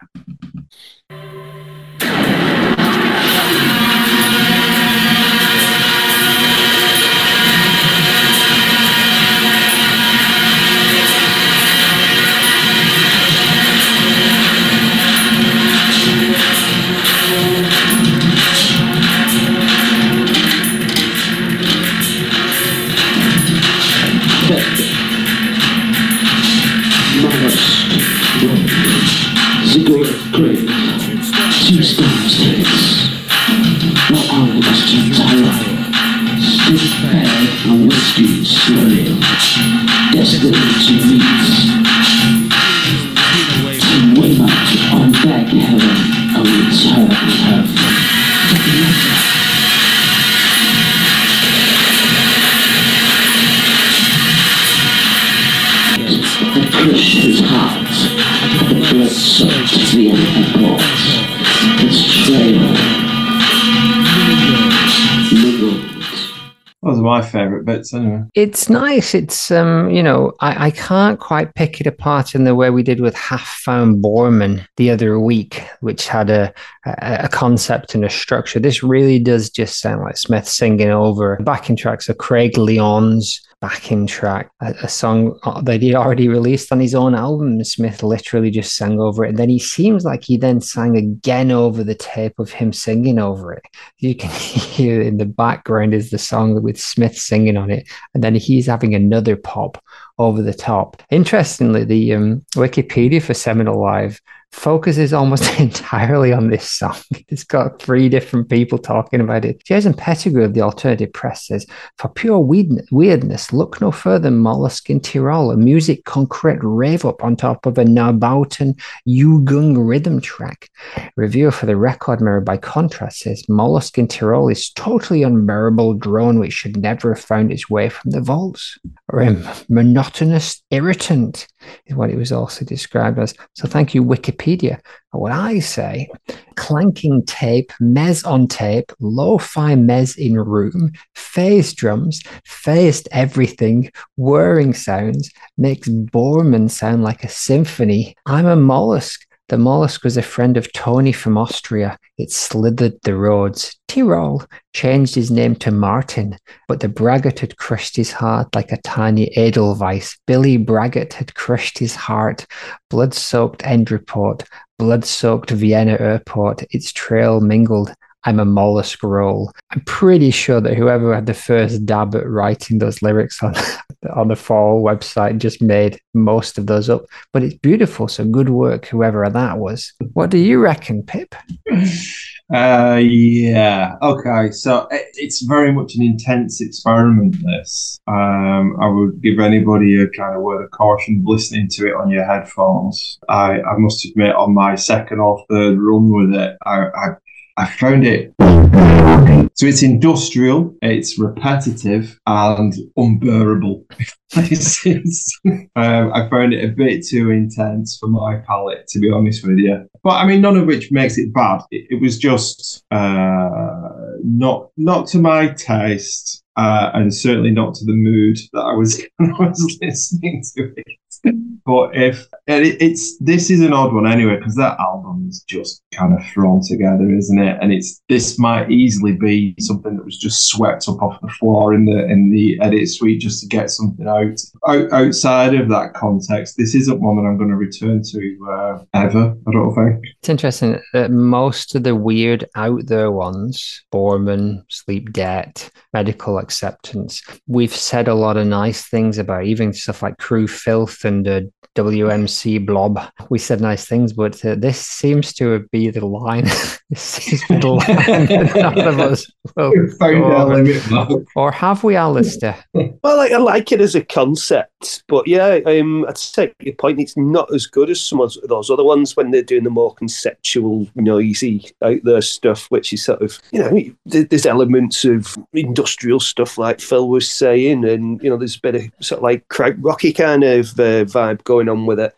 My favourite bits anyway. It's nice. It's um, you know, I, I can't quite pick it apart in the way we did with Half Found Borman the other week, which had a, a a concept and a structure. This really does just sound like Smith singing over backing tracks of Craig Leon's backing track, a, a song that he already released on his own album. Smith literally just sang over it. And then he seems like he then sang again over the tape of him singing over it. You can hear in the background is the song with Smith singing on it. And then he's having another pop over the top. Interestingly, the um, Wikipedia for Seminal Live focuses almost entirely on this song. It's got three different people talking about it. Jason Pettigrew of the Alternative Press says, for pure weirdness, look no further than Mollusc in Tyrol, a music concrete rave up on top of a Narbauten Yugung rhythm track. Reviewer for the record mirror, by contrast, says Mollusc in Tyrol is totally unbearable drone which should never have found its way from the vaults. Or a monotonous irritant is what it was also described as. So thank you, Wikipedia. But what I say, clanking tape, mez on tape, lo-fi mez in room, phased drums, phased everything, whirring sounds, makes Borman sound like a symphony. I'm a mollusk. The mollusk was a friend of Tony from Austria. It slithered the roads. Tyrol changed his name to Martin, but the braggart had crushed his heart like a tiny Edelweiss. Billy Braggart had crushed his heart. Blood-soaked Endreport, blood-soaked Vienna Airport. Its trail mingled. I'm a mollusk roll. I'm pretty sure that whoever had the first dab at writing those lyrics on, on the Fall website just made most of those up. But it's beautiful, so good work, whoever that was. What do you reckon, Pip? Uh, yeah. Okay, so it, it's very much an intense experiment, this. Um, I would give anybody a kind of word of caution listening to it on your headphones. I, I must admit, on my second or third run with it, I... I I found it. So it's industrial, it's repetitive, and unbearable. um, I found it a bit too intense for my palate, to be honest with you. But I mean, none of which makes it bad. It, it was just uh, not not to my taste. Uh, and certainly not to the mood that I was when I was listening to it. But if it, it's this is an odd one anyway, because that album is just kind of thrown together, isn't it? And it's this might easily be something that was just swept up off the floor in the in the edit suite just to get something out. O- outside of that context, this isn't one that I'm going to return to uh, ever. I don't think it's interesting that most of the weird out there ones, Borman, Sleep Debt, Medical Acceptance, we've said a lot of nice things about, even stuff like Crew Filth and uh, W M C Blob. We said nice things, but uh, this seems to be the line. This seems to be the line that none of us will go. Or have we, Alistair? Well, I, I like it as a concept, but yeah, um, I'd take your point. It's not as good as some of those other ones when they're doing the more conceptual, noisy, out there stuff, which is sort of, you know, there's elements of industrial stuff like Phil was saying, and, you know, there's a bit of sort of like krautrocky kind of uh, vibe going on with it.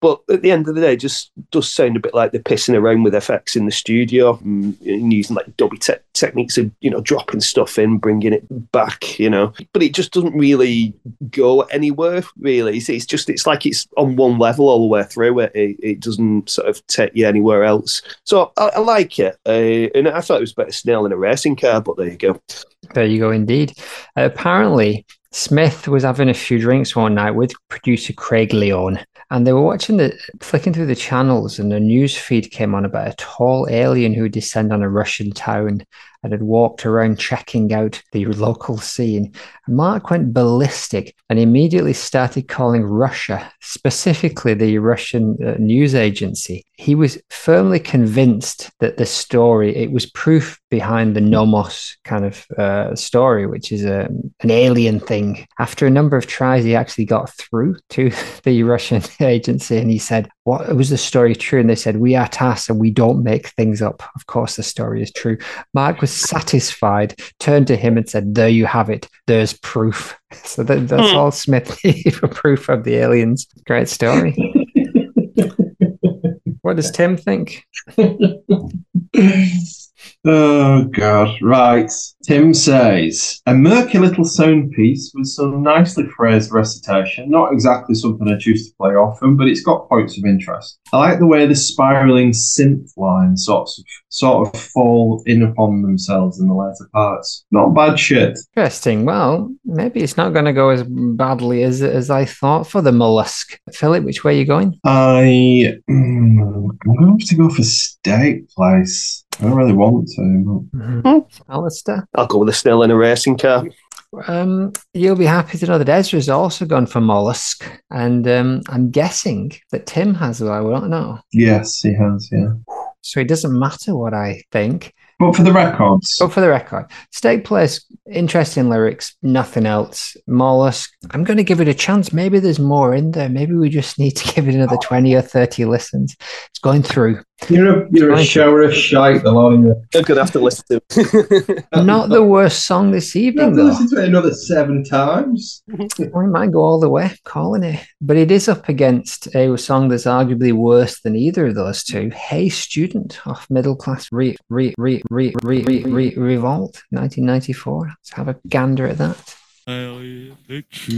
But at the end of the day, it just does sound a bit like they're pissing around with F X in the studio and, and using like dubby te- techniques of, you know, dropping stuff in, bringing it back, you know. But it just doesn't really go anywhere, really. It's, it's just, it's like it's on one level all the way through it. It, it doesn't sort of take you anywhere else. So I, I like it. Uh, and I thought it was better snail in a racing car, but there you go. There you go, indeed. Uh, apparently, Smith was having a few drinks one night with producer Craig Leone. And they were watching the, flicking through the channels, and the news feed came on about a tall alien who descended on a Russian town and had walked around checking out the local scene. And Mark went ballistic and immediately started calling Russia, specifically the Russian uh, news agency. He was firmly convinced that the story, it was proof behind the Nomos kind of uh, story, which is a, an alien thing. After a number of tries, he actually got through to the Russian agency, and he said, what was the story true? And they said, we are TASS and we don't make things up. Of course, the story is true. Mark was satisfied, turned to him and said, there you have it. There's proof. So that, that's all Smith needed for proof of the aliens. Great story. What does Tim think? Oh, God. Right. Tim says, a murky little sound piece with some nicely phrased recitation. Not exactly something I choose to play often, but it's got points of interest. I like the way the spiralling synth lines sort of, sort of fall in upon themselves in the later parts. Not bad shit. Interesting. Well, maybe it's not going to go as badly as as I thought for the mollusk. Philip, which way are you going? I, mm, I'm going to have to go for Steak Place. I don't really want to. But... Mm-hmm. Alistair? I'll go with a snail in a racing car. Um, you'll be happy to know that Ezra's also gone for mollusk, and um, I'm guessing that Tim has, though I don't know. Yes, he has, yeah. So it doesn't matter what I think. But for the records. But for the record. Steak Place, interesting lyrics, nothing else. Mollusk, I'm going to give it a chance. Maybe there's more in there. Maybe we just need to give it another twenty or thirty listens. It's going through. You're a, you're a shower of shite, the lot of you. I'm going to have to listen to it. Not the worst song this evening, though. I've listened to it another seven times. We might go all the way, calling it. But it is up against a song that's arguably worse than either of those two. Hey Student, off Middle Class re, re, re, re, re, re, re, Revolt, nineteen ninety-four. Let's have a gander at that. I'll picture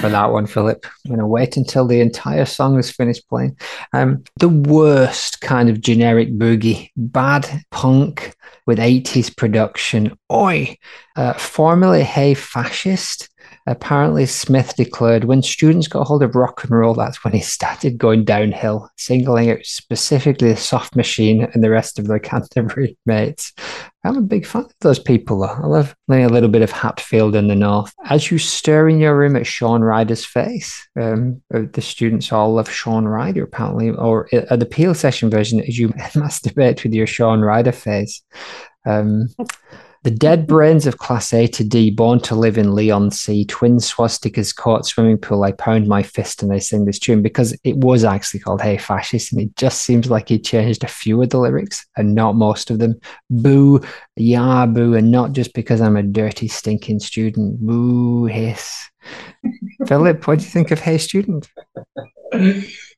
for that one, Philip. I'm going to wait until the entire song is finished playing. Um, the worst kind of generic boogie, bad punk with eighties production. Oi! Uh, formerly Hey Fascist. Apparently, Smith declared when students got hold of rock and roll, that's when he started going downhill, singling out specifically the Soft Machine and the rest of their Canterbury mates. I'm a big fan of those people, though. I love playing a little bit of Hatfield in the North. As you stir in your room at Shaun Ryder's face, um, the students all love Shaun Ryder, apparently, or uh, the Peel Session version, as you masturbate with your Shaun Ryder face. Um, The dead brains of Class A to D, born to live in Leon C, twin swastikas caught swimming pool. I pound my fist and they sing this tune because it was actually called Hey Fascist, and it just seems like he changed a few of the lyrics and not most of them. Boo, yah, boo, and not just because I'm a dirty, stinking student. Boo, hiss. Philip, what do you think of Hey Student?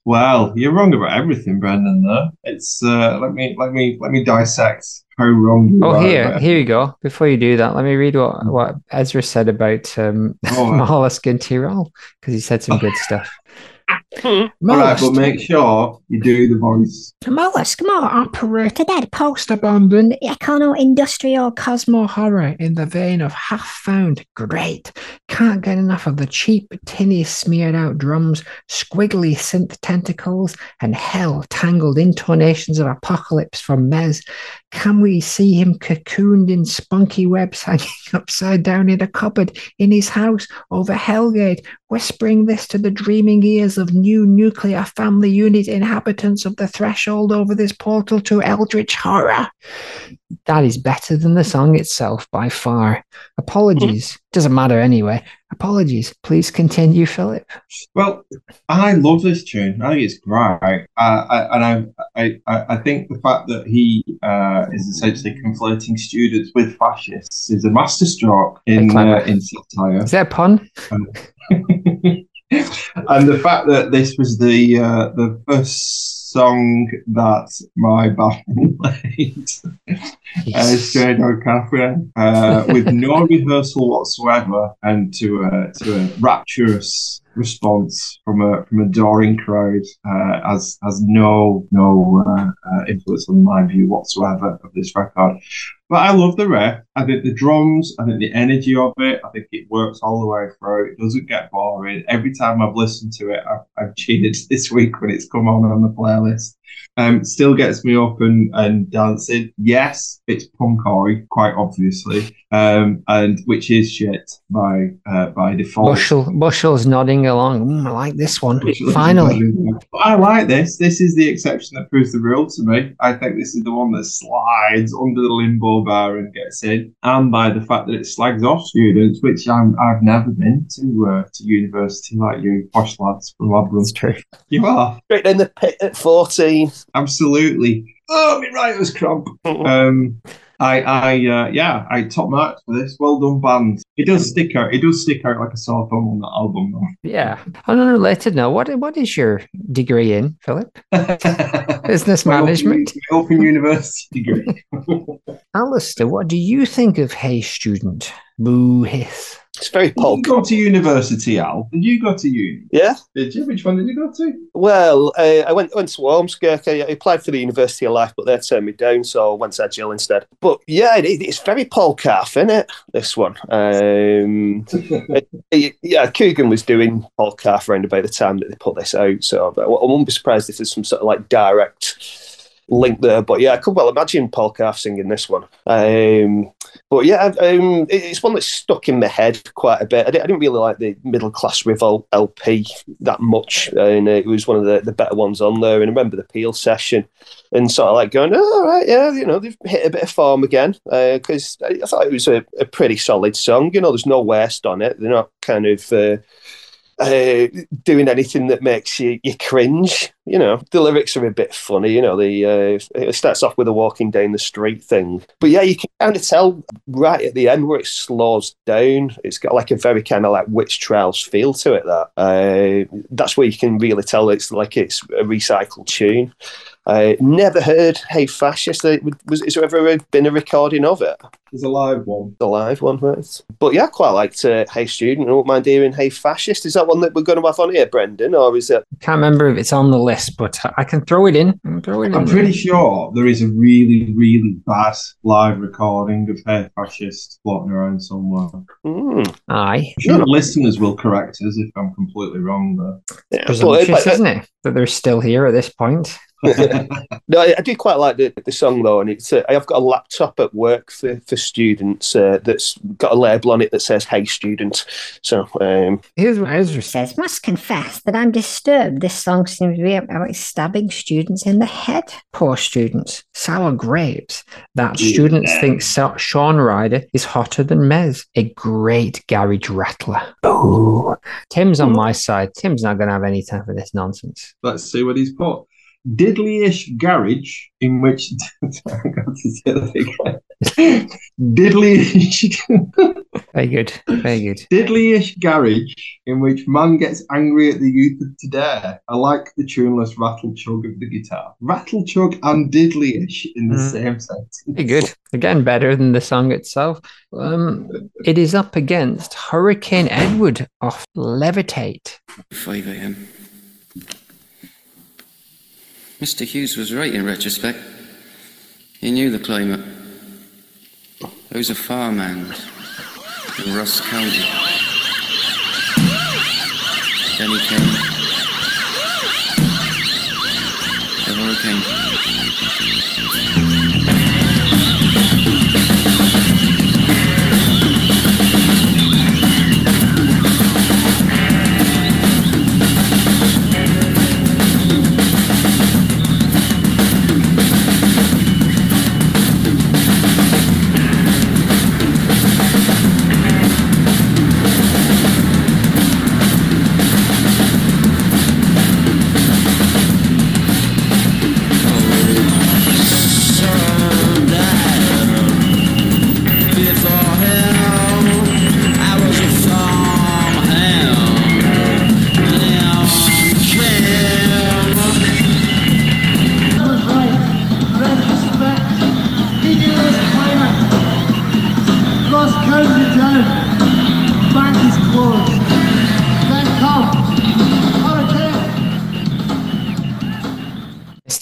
Well, you're wrong about everything, Brandon, though. It's uh, let me let me let me dissect how wrong you oh, are. Oh, here, about... here you go. Before you do that, let me read what, what Ezra said about um oh, wow. Mollusc in Tyrol, because he said some good stuff. All right, but make sure you do the voice. Mollusc more operator dead post abandoned econo industrial cosmo horror in the vein of half found great. Can't get enough of the cheap, tinny smeared out drums, squiggly synth tentacles, and hell tangled intonations of apocalypse from Bez. Can we see him cocooned in spunky webs hanging upside down in a cupboard in his house over Hellgate, whispering this to the dreaming ears of new nuclear family unit inhabitants of the threshold over this portal to eldritch horror? That is better than the song itself by far. Apologies. Doesn't matter anyway. Apologies. Please continue, Philip. Well, I love this tune. I think it's great. Uh, I, and I, I, I think the fact that he uh, is essentially conflating students with fascists is a masterstroke in uh, in satire. Is that a pun? Um, and the fact that this was the uh, the first song that my band played, uh, Straight Outta Compton, uh, with no rehearsal whatsoever, and to a to a rapturous response from a from an adoring crowd, uh, has has no no uh, uh, influence on my view whatsoever of this record. But I love the riff. I think the drums, I think the energy of it, I think it works all the way through. It doesn't get boring. Every time I've listened to it, I've, I've cheated this week when it's come on on the playlist. Um, still gets me up and, and dancing. Yes, it's punkoi, quite obviously, um, and which is shit by uh, by default. Bushel, Bushel's nodding along. Mm, I like this one. Bushel, finally. But I like this. This is the exception that proves the rule to me. I think this is the one that slides under the limbo bar and gets in, and by the fact that it slags off students, which I'm, I've never been to uh, to university like you, posh lads from Labrun. That's true. You are. Straight down the pit at fourteen. Absolutely. oh, my writer's cramp. Um, I, I, uh, yeah, I top marks for this. Well done, band. It does stick out. It does stick out like a sore thumb on that album, though. Yeah. On an related note, what, what is your degree in, Philip? Business management? Open, open university degree. Alistair, what do you think of Hey Student? Boo hiss. It's very pulp. Did you go to university, Al? Did you go to uni? Yeah. Did you? Which one did you go to? Well, uh, I went went to Ormskirk. I, I applied for the University of Life, but they turned me down, so I went to Edgehill instead. But yeah, it, it's very Paul Calf, isn't it? This one. Um, it, it, yeah, Coogan was doing Paul Calf around about the time that they put this out, so I, I wouldn't be surprised if there's some sort of like direct link there, but yeah, I could well imagine Paul Calf singing this one. Um, but yeah, um, it's one that's stuck in my head quite a bit. I didn't really like the Middle Class Revolt L P that much, and it was one of the, the better ones on there. And I remember the Peel Session and sort of like going, oh, all right, yeah, you know, they've hit a bit of form again, because uh, I thought it was a, a pretty solid song. You know, there's no waste on it. They're not kind of Uh, Uh, doing anything that makes you, you cringe, you know. The lyrics are a bit funny, you know. The uh, it starts off with a walking down the street thing, but yeah, you can kind of tell right at the end where it slows down. It's got like a very kind of like Witch Trials feel to it. That uh, that's where you can really tell it's like it's a recycled tune. I never heard Hey Fascist. Was, is there ever been a recording of it? There's a live one. The live one, right. But yeah, I quite liked uh, Hey Student. I don't mind hearing Hey Fascist. Is that one that we're going to have on here, Brendan? Or is it? I can't remember if it's on the list, but I can throw it in. I can throw it in. I'm pretty sure there is a really, really bad live recording of Hey Fascist floating around somewhere. Mm. Aye. I'm sure the listeners will correct us if I'm completely wrong there. Yeah, presumptuous, but, but, isn't it? That they're still here at this point. No, I, I do quite like the, the song though, and it's uh, I've got a laptop at work for, for students uh, that's got a label on it that says Hey Student. So um, here's what Ezra says: must confess that I'm disturbed. This song seems to be about stabbing students in the head. Poor students, sour grapes. That yeah. Students think Sa- Shaun Ryder is hotter than Mez, a great garage rattler. Ooh. Tim's on my side. Tim's not going to have any time for this nonsense. Let's see what he's put. Diddly-ish garage in which sorry, I got to say that again. Diddly-ish very good, very good. Diddly-ish garage in which man gets angry at the youth of today. I like the tuneless rattle chug of the guitar. Rattle chug and diddly-ish in the mm. same sentence. Very good. Again, better than the song itself. Um, it is up against Hurricane Edward off Levitate. five a.m. Mister Hughes was right in retrospect. He knew the climate. Those are farmland in Ross County. Then he came. The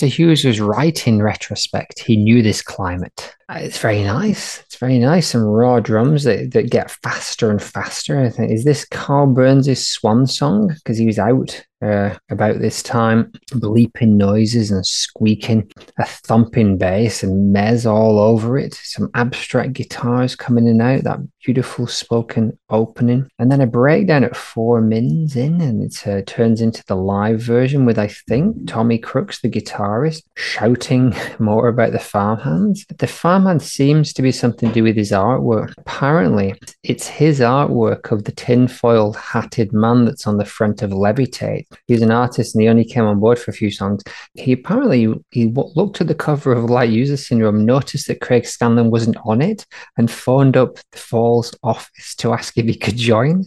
Mister Hughes was right in retrospect. He knew this climate. It's very nice. It's very nice. Some raw drums that, that get faster and faster. I think, is this Carl Burns' swan song? Because he was out uh, about this time, bleeping noises and squeaking, a thumping bass and Mez all over it. Some abstract guitars coming in and out, that beautiful spoken opening. And then a breakdown at four mins in, and it uh, turns into the live version with, I think, Tommy Crooks, the guitarist, shouting more about the farmhands. The farm Farmhand seems to be something to do with his artwork. Apparently, it's his artwork of the tinfoiled hatted man that's on the front of Levitate. He was an artist and he only came on board for a few songs. He apparently he looked at the cover of Light User Syndrome, noticed that Craig Scanlon wasn't on it, and phoned up the Falls office to ask if he could join.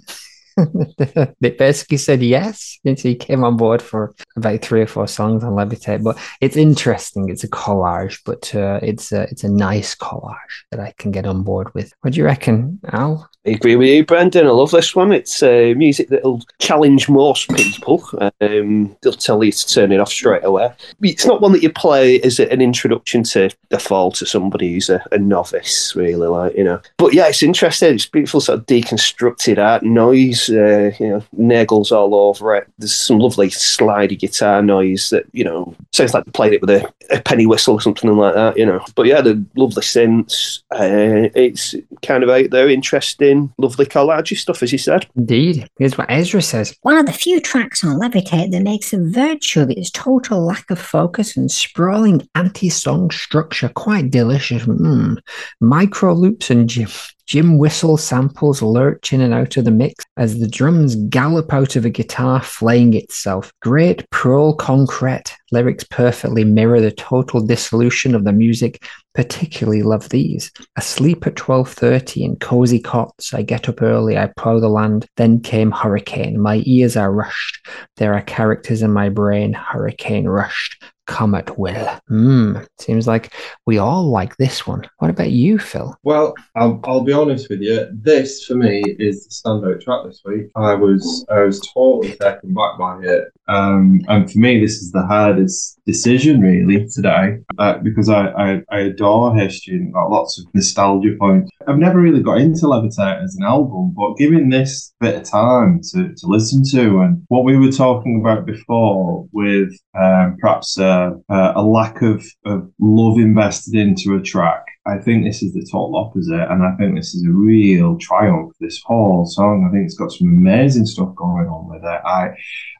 They basically said yes, and so he came on board for about three or four songs on Levitate. But it's interesting, it's a collage, but uh, it's a, it's a nice collage that I can get on board with. What do you reckon, Al? I agree with you, Brendan. I love this one. It's uh, music that'll challenge most people. Um, they'll tell you to turn it off straight away. It's not one that you play as an introduction to the fall to somebody who's a, a novice, really, like, you know. But yeah, it's interesting. It's beautiful, sort of deconstructed art, noise. Uh, you know, naggles all over it. There's some lovely slidey guitar noise that, you know, sounds like they played it with a, a penny whistle or something like that, you know. But yeah, the lovely synths. Uh, it's kind of out there, interesting, lovely collage stuff, as you said. Indeed. Here's what Ezra says. One of the few tracks on Levitate that makes a virtue of its total lack of focus and sprawling anti-song structure quite delicious. Mm. Micro loops and gym. Jim whistle samples lurch in and out of the mix as the drums gallop out of a guitar flaying itself. Great prol concrete. Lyrics perfectly mirror the total dissolution of the music. Particularly love these. Asleep at twelve thirty in cozy cots. I get up early. I plough the land. Then came hurricane. My ears are rushed. There are characters in my brain. Hurricane rushed. Come at will. Mm, seems like we all like this one. What about you, Phil? Well, I'll, I'll be honest with you. This, for me, is the standout track this week. I was I was totally taken back by it. Um, and for me, this is the hardest decision, really, today. Uh, because I, I, I adore history and got lots of nostalgia points. I've never really got into Levitate as an album, but given this bit of time to, to listen to, and what we were talking about before with um, perhaps... Uh, Uh, a lack of, of love invested into a track. I think this is the total opposite, and I think this is a real triumph, this whole song. I think it's got some amazing stuff going on with it. I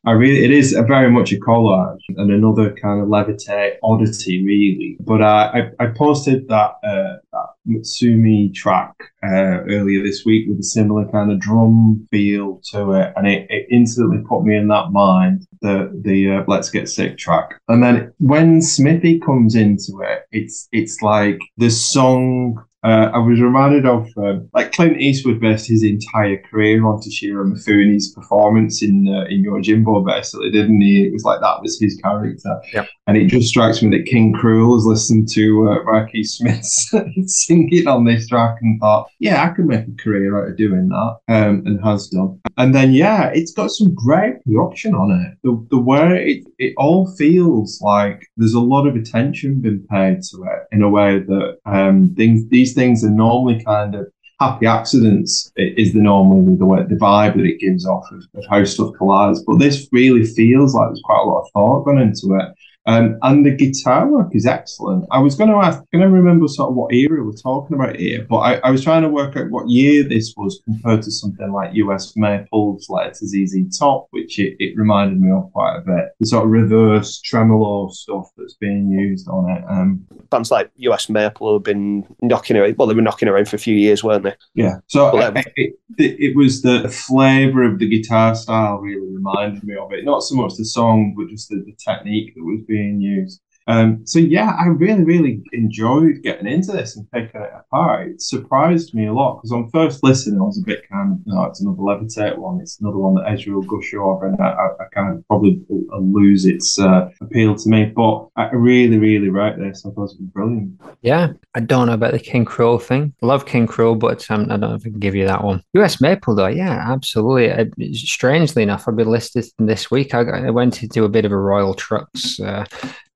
I really, it is a very much a collage and another kind of Levitate oddity, really. But I, I, I posted that, uh, that Mutsumi track uh, earlier this week with a similar kind of drum feel to it, and it, it instantly put me in that mind, the the uh, Let's Get Sick track. And then when Smithy comes into it, it's it's like the song. Uh, I was reminded of, uh, like, Clint Eastwood based his entire career on Toshiro Mifune's performance in uh, in Yojimbo, basically, didn't he? It was like that was his character. Yep. And it just strikes me that King Cruel has listened to uh, Ricky Smith's singing on this track and thought, yeah, I can make a career out of doing that, um, and has done. And then, yeah, it's got some great production on it. The, the way it, it all feels like there's a lot of attention been paid to it in a way that um, things these things are normally kind of happy accidents, is the normally the way the vibe that it gives off of, of how stuff collides. But this really feels like there's quite a lot of thought gone into it. Um, and the guitar work is excellent. I was going to ask, can I remember sort of what era we're talking about here? But I, I was trying to work out what year this was compared to something like U S Maple's Letter to Z Z Top, which it, it reminded me of quite a bit. The sort of reverse tremolo stuff that's being used on it. Um, Bands like U S Maple have been knocking around, well, they were knocking around for a few years, weren't they? Yeah. So I, I, it, it was the flavour of the guitar style really reminded me of it. Not so much the song, but just the, the technique that was being being used. Um, so yeah, I really, really enjoyed getting into this and picking it apart. It surprised me a lot because on first listen, I was a bit kind of, no, it's another Levitate one. It's another one that Ezra will gush over, and I, I kind of probably lose its uh, appeal to me. But I really, really wrote this. I thought it was brilliant. Yeah, I don't know about the King Cruel thing. I love King Cruel, but um, I don't know if I can give you that one. U S Maple, though, yeah, absolutely. I, strangely enough, I've been listed this week. I, I went into a bit of a Royal Trucks uh,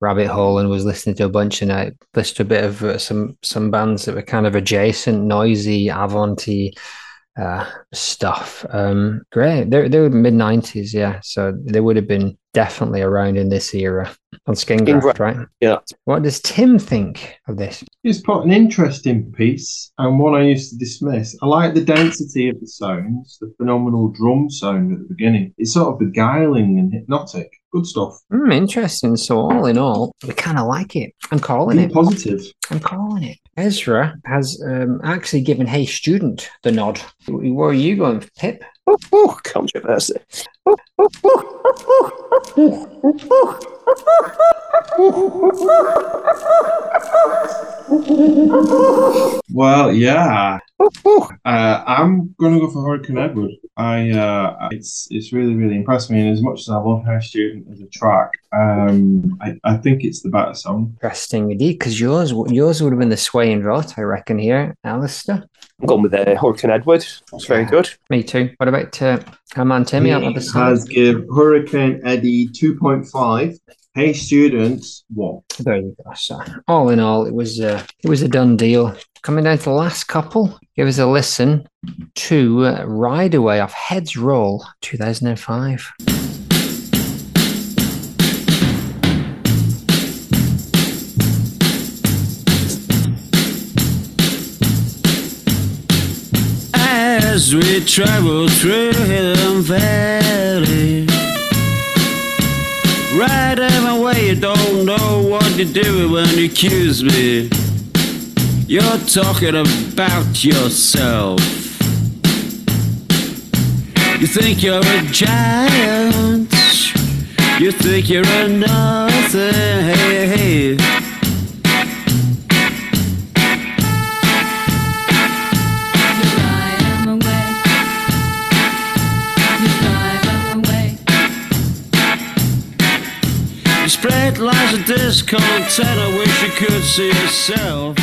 rabbit hole. And was listening to a bunch, and I listened to a bit of uh, some some bands that were kind of adjacent, noisy, avant-y uh, stuff. Um, great, they they were mid nineties, yeah. So they would have been definitely around in this era on Skin Graft, right? Yeah. What does Tim think of this? He's put an interesting piece and one I used to dismiss. I like the density of the sounds, the phenomenal drum sound at the beginning. It's sort of beguiling and hypnotic. Good stuff. Mm, interesting. So all in all, we kind of like it. I'm calling Be it. Positive. I'm calling it. Ezra has um, actually given Hey Student the nod. Where are you going, Pip? Ooh, ooh, controversy. Ooh, ooh, ooh, ooh, ooh, ooh, ooh. Well, yeah. Uh, I'm gonna go for Hurricane Edward. I uh, it's it's really really impressed me, and as much as I love Hey Student as a track, um, I, I think it's the better song. Interesting indeed, because yours yours would have been the sway and rot, I reckon. Here, Alistair, I'm going with uh, Hurricane Edward. It's very good. Me too. What about uh, Herman Timmy? He has give Hurricane Eddie two point five. Hey Students, what? There you go. So all in all, it was uh, it was a done deal. Coming down to the last couple, give us a listen to uh, Ride Away off Heads Roll two thousand five. As we travel through Hidden Valley, ride away, you don't know what to do when you accuse me. You're talking about yourself. You think you're a giant. You think you're a nothing. Hey, hey. You drive them away. You drive them away. You spread lies of discontent. I wish you could see yourself.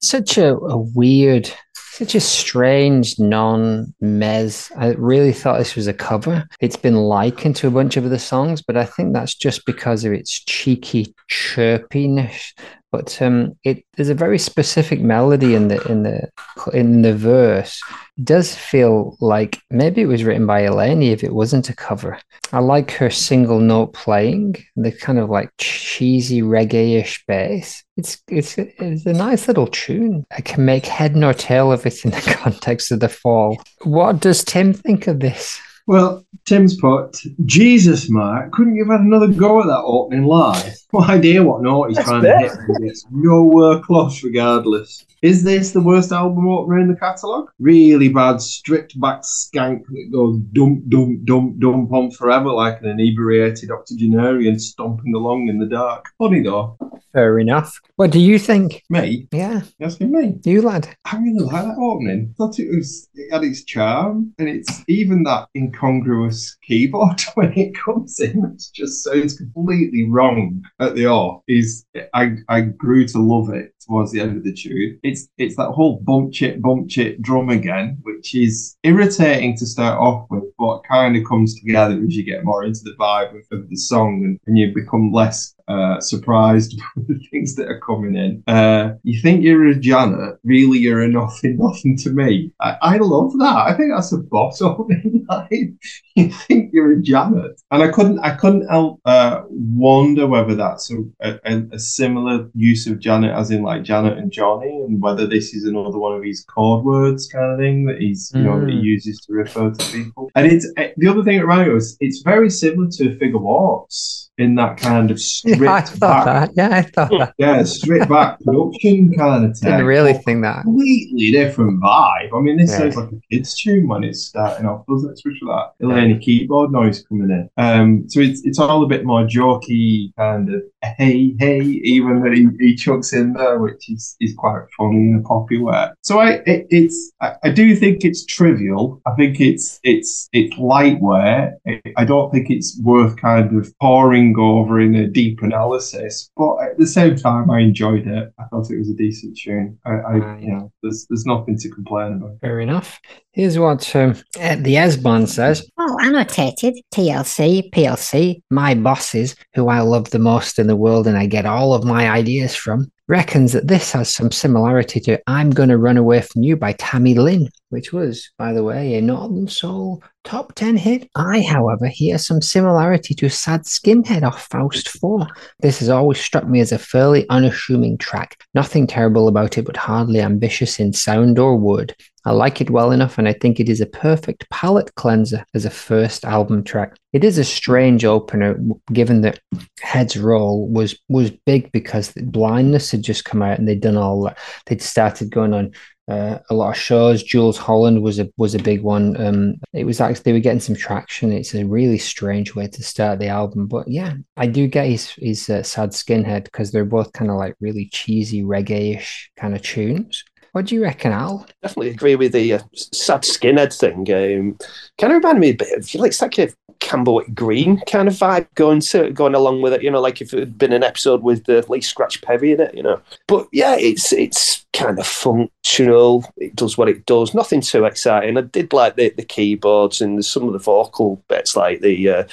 Such a, a weird, such a strange non-mez. I really thought this was a cover. It's been likened to a bunch of other songs, but I think that's just because of its cheeky chirpiness. But um, it there's a very specific melody in the in the in the verse. It does feel like maybe it was written by Eleni if it wasn't a cover. I like her single note playing, the kind of like cheesy reggae-ish bass. It's, it's, it's a nice little tune. I can make head nor tail of it in the context of The Fall. What does Tim think of this? Well, Tim's put, Jesus, Mark, couldn't you have had another go at that opening live? What idea what note he's That's trying bad. to hit. It's nowhere close regardless. Is this the worst album opener in the catalogue? Really bad, stripped back skank that goes dump, dump, dump, dump on forever like an inebriated octogenarian stomping along in the dark. Funny though. Fair enough. What do you think? Me? Yeah. You're asking me? You, lad. I really like that opening. I thought it, was, it had its charm, and it's even that incongruous keyboard when it comes in, it just sounds completely wrong at the off. Is I, I grew to love it towards the end of the tune. It's it's that whole bump chit bump chit drum again, which is irritating to start off with, but kind of comes together as you get more into the vibe of, of the song, and, and you become less uh, surprised with the things that are coming in. Uh, you think you're a Janet, really you're a nothing, nothing to me. I, I love that. I think that's a boss opening line. You think you're a Janet, and I couldn't I couldn't help uh, wonder whether that's a, a, a similar use of Janet, as in like Janet and Johnny, and whether this is another one of his chord words kind of thing that he's you mm. know that he uses to refer to people. And it's it, the other thing that reminded me was it's very similar to Figure Walks in that kind of stripped yeah, I thought back, that. Yeah, I thought that. Yeah, stripped back production kind of thing. Didn't really think that. Completely different vibe. I mean, this yeah. sounds like a kid's tune when it's starting off, doesn't it? Especially that Eleni yeah. keyboard noise coming in. Um, so it's it's all a bit more jokey kind of hey hey, even that he, he chucks in there, which is, is quite funny and poppy way. So I it, it's I, I do think it's trivial. I think it's it's it's lightweight. It, I don't think it's worth kind of pouring over in a deep analysis, but at the same time I enjoyed it. I thought it was a decent tune. I, I uh, you know, there's there's nothing to complain about. Fair enough. Here's what um, the Esbon says. Well, annotated, T L C, P L C, my bosses, who I love the most in the world and I get all of my ideas from, reckons that this has some similarity to I'm Gonna Run Away From You by Tammy Lynn, which was, by the way, a Northern Soul top ten hit. I, however, hear some similarity to Sad Skinhead off Faust four. This has always struck me as a fairly unassuming track. Nothing terrible about it, but hardly ambitious in sound or word. I like it well enough, and I think it is a perfect palate cleanser as a first album track. It is a strange opener, given that Heads Roll was was big because Blindness had just come out and they'd done all that. They'd started going on uh, a lot of shows. Jules Holland was a was a big one. Um, it was like they were getting some traction. It's a really strange way to start the album, but yeah, I do get his his uh, Sad Skinhead, because they're both kind of like really cheesy reggae-ish kind of tunes. What do you reckon, Al? Definitely agree with the uh, Sad Skinhead thing. Um, kind of reminded me a bit of, like, it's like a Campbell Green kind of vibe going to going along with it, you know, like if it had been an episode with the uh, Lee Scratch Perry in it, you know. But yeah, it's it's kind of functional. It does what it does. Nothing too exciting. I did like the, the keyboards and some of the vocal bits, like the uh,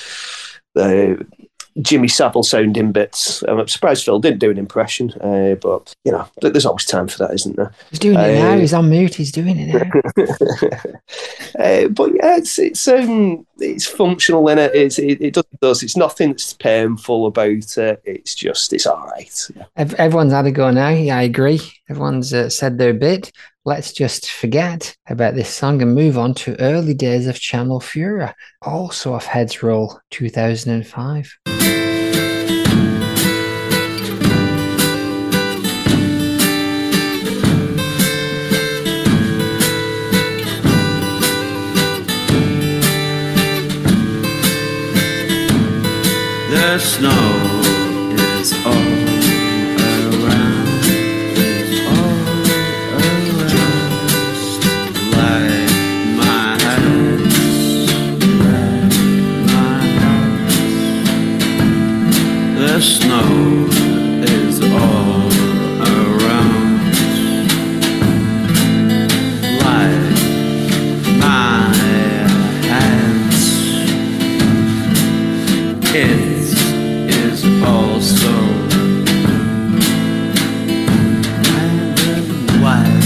the. Jimmy Savile sounding bits. I'm surprised Phil didn't do an impression, uh, but you know, there's always time for that, isn't there? He's doing it uh, now. He's on mute. He's doing it now. uh, but yeah, it's it's um it's functional in it. It's, it it does it does. It's nothing that's painful about it. It's just it's all right. Yeah. Everyone's had a go now. Yeah, I agree. Everyone's uh, said their bit. Let's just forget about this song and move on to Early Days of Channel Furor, also off Heads Roll two thousand five. The snow is all The snow is all around, like my hands. It is also white.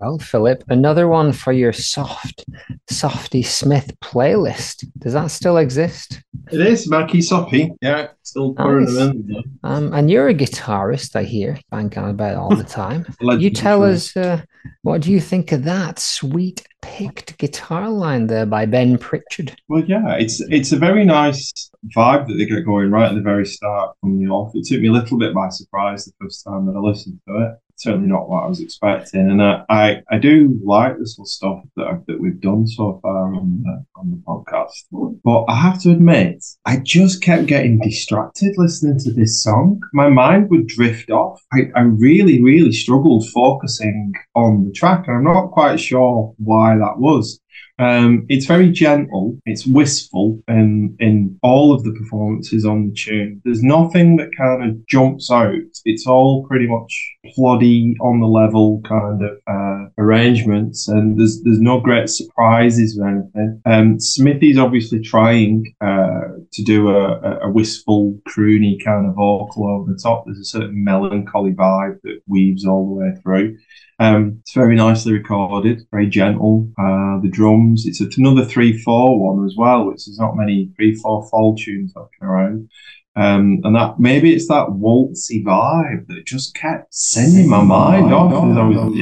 Well, Philip, another one for your soft. Softy Smith playlist. Does that still exist? It is, Marky Soppy. Yeah, still pouring them in. Um, and you're a guitarist, I hear, bang on about all the time. Like you tell sure. us, uh, what do you think of that sweet picked guitar line there by Ben Pritchard? Well, yeah, it's it's a very nice vibe that they get going right at the very start from the off. It took me a little bit by surprise the first time that I listened to it. Certainly not what I was expecting, and I, I, I do like the sort of stuff that I've, that we've done so far on the, on the podcast. But I have to admit, I just kept getting distracted listening to this song. My mind would drift off. I, I really, really struggled focusing on the track, and I'm not quite sure why that was. Um, it's very gentle, it's wistful in, in all of the performances on the tune. There's nothing that kind of jumps out. It's all pretty much ploddy, on the level kind of uh, arrangements, and there's there's no great surprises or anything. Um, Smithy's obviously trying uh, to do a, a wistful, croony kind of vocal over the top. There's a certain melancholy vibe that weaves all the way through. Um, it's very nicely recorded, very gentle. Uh, the drums, it's another three four one as well, which there's not many three four fall tunes up around. Um, and that maybe it's that waltzy vibe that just kept sending my mind off as I was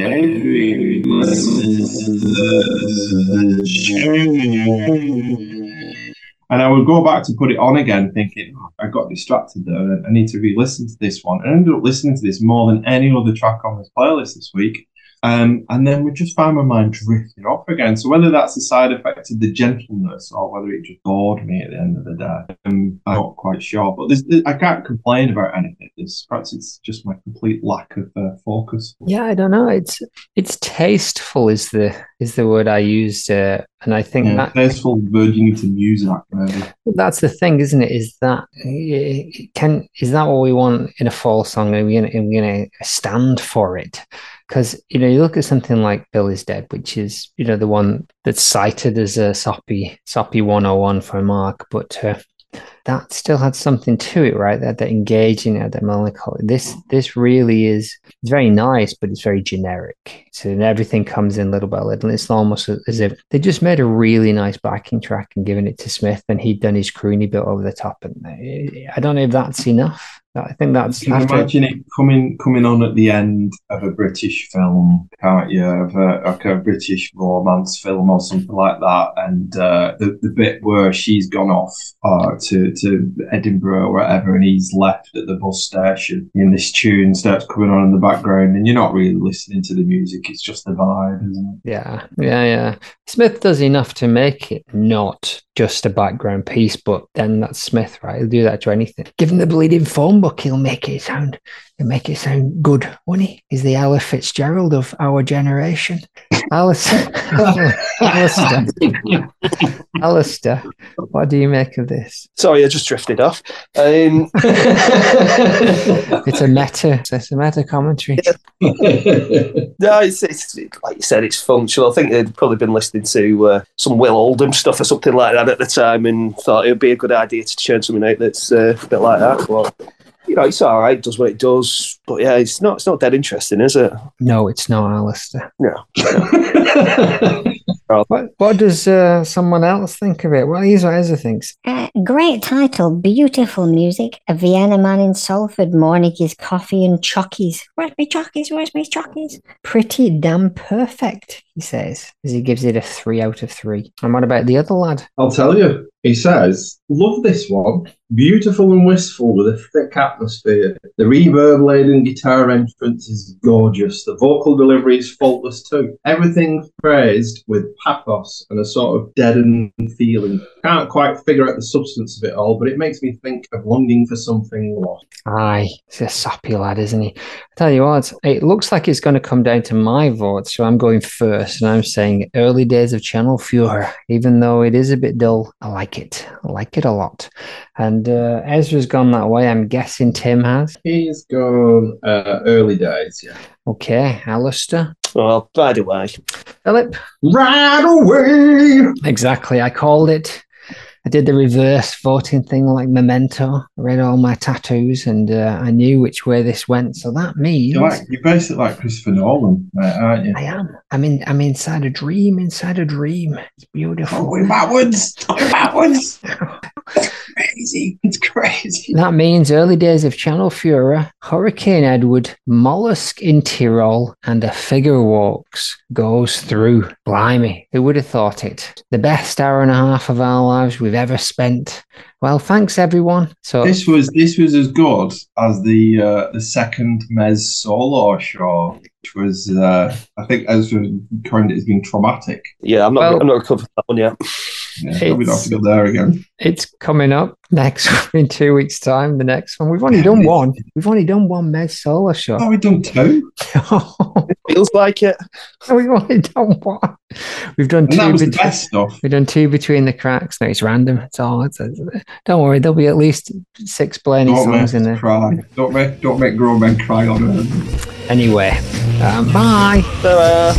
listening. And I would go back to put it on again thinking, oh, I got distracted there. I need to re-listen to this one. And I ended up listening to this more than any other track on this playlist this week. Um, and then we just found my mind drifting off again. So whether that's a side effect of the gentleness or whether it just bored me at the end of the day, um, I'm not quite sure. But this, I can't complain about anything. This, perhaps it's just my complete lack of uh, focus. Yeah, I don't know. It's it's tasteful is the is the word I used, uh, and I think yeah, that tasteful verging into music. Really. That's the thing, isn't it? Is that can is that what we want in a fall song? Are we gonna, are we gonna stand for it? Because, you know, you look at something like Bill Is Dead, which is, you know, the one that's cited as a soppy, soppy one oh one for Mark, but uh, that still had something to it, right? That that engaging, that melancholy. This this really is, it's very nice, but it's very generic. So everything comes in little by little. It's almost as if they just made a really nice backing track and given it to Smith, and he'd done his croony bit over the top. And I don't know if that's enough. I think that's. You can after... imagine it coming coming on at the end of a British film, can't you? Of a, like a British romance film or something like that, and uh, the the bit where she's gone off uh, to to Edinburgh or whatever, and he's left at the bus station, and this tune starts coming on in the background, and you're not really listening to the music; it's just the vibe, isn't it? Yeah, yeah, yeah. Smith does enough to make it not just a background piece, but then that's Smith, right? He'll do that to anything. Give him the bleeding phone book, he'll make it sound, he'll make it sound good, won't he? He's the Ella Fitzgerald of our generation. Alistair, Alistair, Alistair, what do you make of this? Sorry, I just drifted off. Um... it's a meta, it's a meta commentary. Yeah. No, it's, it's like you said, it's functional. I think they'd probably been listening to uh, some Will Oldham stuff or something like that at the time, and thought it would be a good idea to churn something out that's uh, a bit like that. Well, you know, it's all right, does what it does, but yeah, it's not, it's not that interesting, is it? No, it's not, Alistair. No. no. What, what does uh, someone else think of it? Well, here's what Ezra thinks. Uh, great title, beautiful music. A Vienna man in Salford morning is coffee and chockies. Where's me chockies? Where's me chockies? Pretty damn perfect, he says, as he gives it a three out of three. And what about the other lad? I'll tell you. He says, love this one. Beautiful and wistful with a thick atmosphere. The reverb-laden guitar entrance is gorgeous. The vocal delivery is faultless too. Everything phrased with pathos and a sort of deadened feeling. Can't quite figure out the substance of it all, but it makes me think of longing for something lost. Aye, he's a soppy lad, isn't he? I tell you what, it looks like it's going to come down to my vote, so I'm going first, and I'm saying Early Days of Channel Fuhrer. Even though it is a bit dull, I like it. I like it a lot. And uh, Ezra's gone that way. I'm guessing Tim has. He's gone uh, Early Days, yeah. Okay, Alistair. Well, by the way, Philip. Right away. Exactly. I called it. I did the reverse voting thing like Memento. I read all my tattoos and uh, I knew which way this went. So that means... You're, like, you're basically like Christopher Nolan, aren't you? I am. I'm, in, I'm inside a dream, inside a dream. It's beautiful. Oh, we're backwards. We're backwards. It's crazy. It's crazy. That means Early Days of Channel Fuhrer, Hurricane Edward, Mollusc in Tyrol, and A Figure Walks goes through. Blimey. Who would have thought it? The best hour and a half of our lives we've ever spent. Well, thanks everyone. So this was this was as good as the uh, the second Mez solo show, which was uh, I think Ezra coined it as being traumatic. Yeah, I'm not well, I'm not recovered from that one yet. Yeah, we have to go there again. It's coming up next in two weeks' time. The next one. We've only done one. We've only done one Mez solo show. Oh, we've done two. It feels like it. We've only done one. We've done and two. That was be- the best stuff. We've done two between the cracks. No, it's random. It's all. It's, it's, don't worry. There'll be at least six Blaney songs in there. Cry. Don't make don't make grown men cry on them. Anyway, um, bye. Ta-da.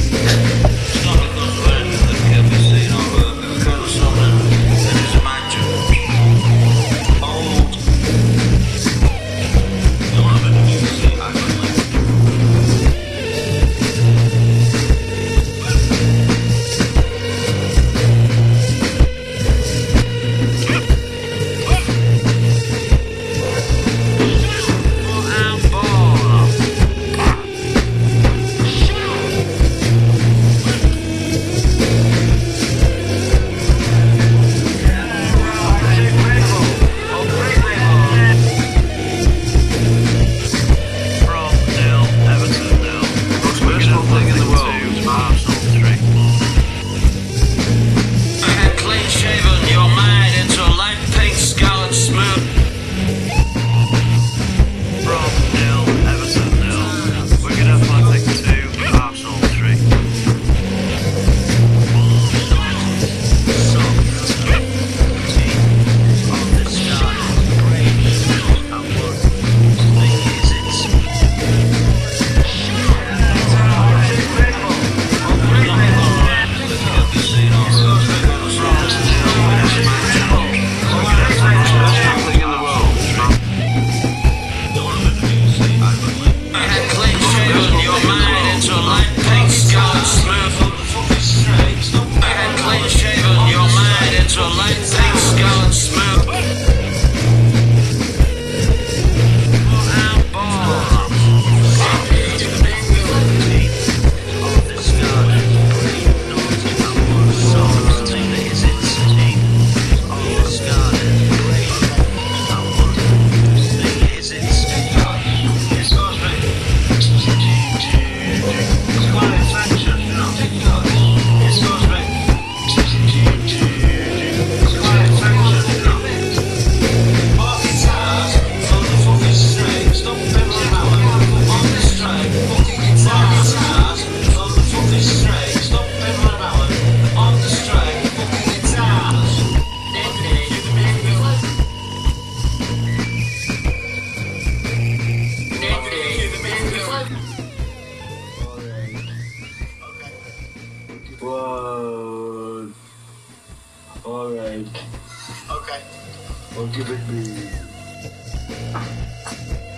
Okay. I'll give it the...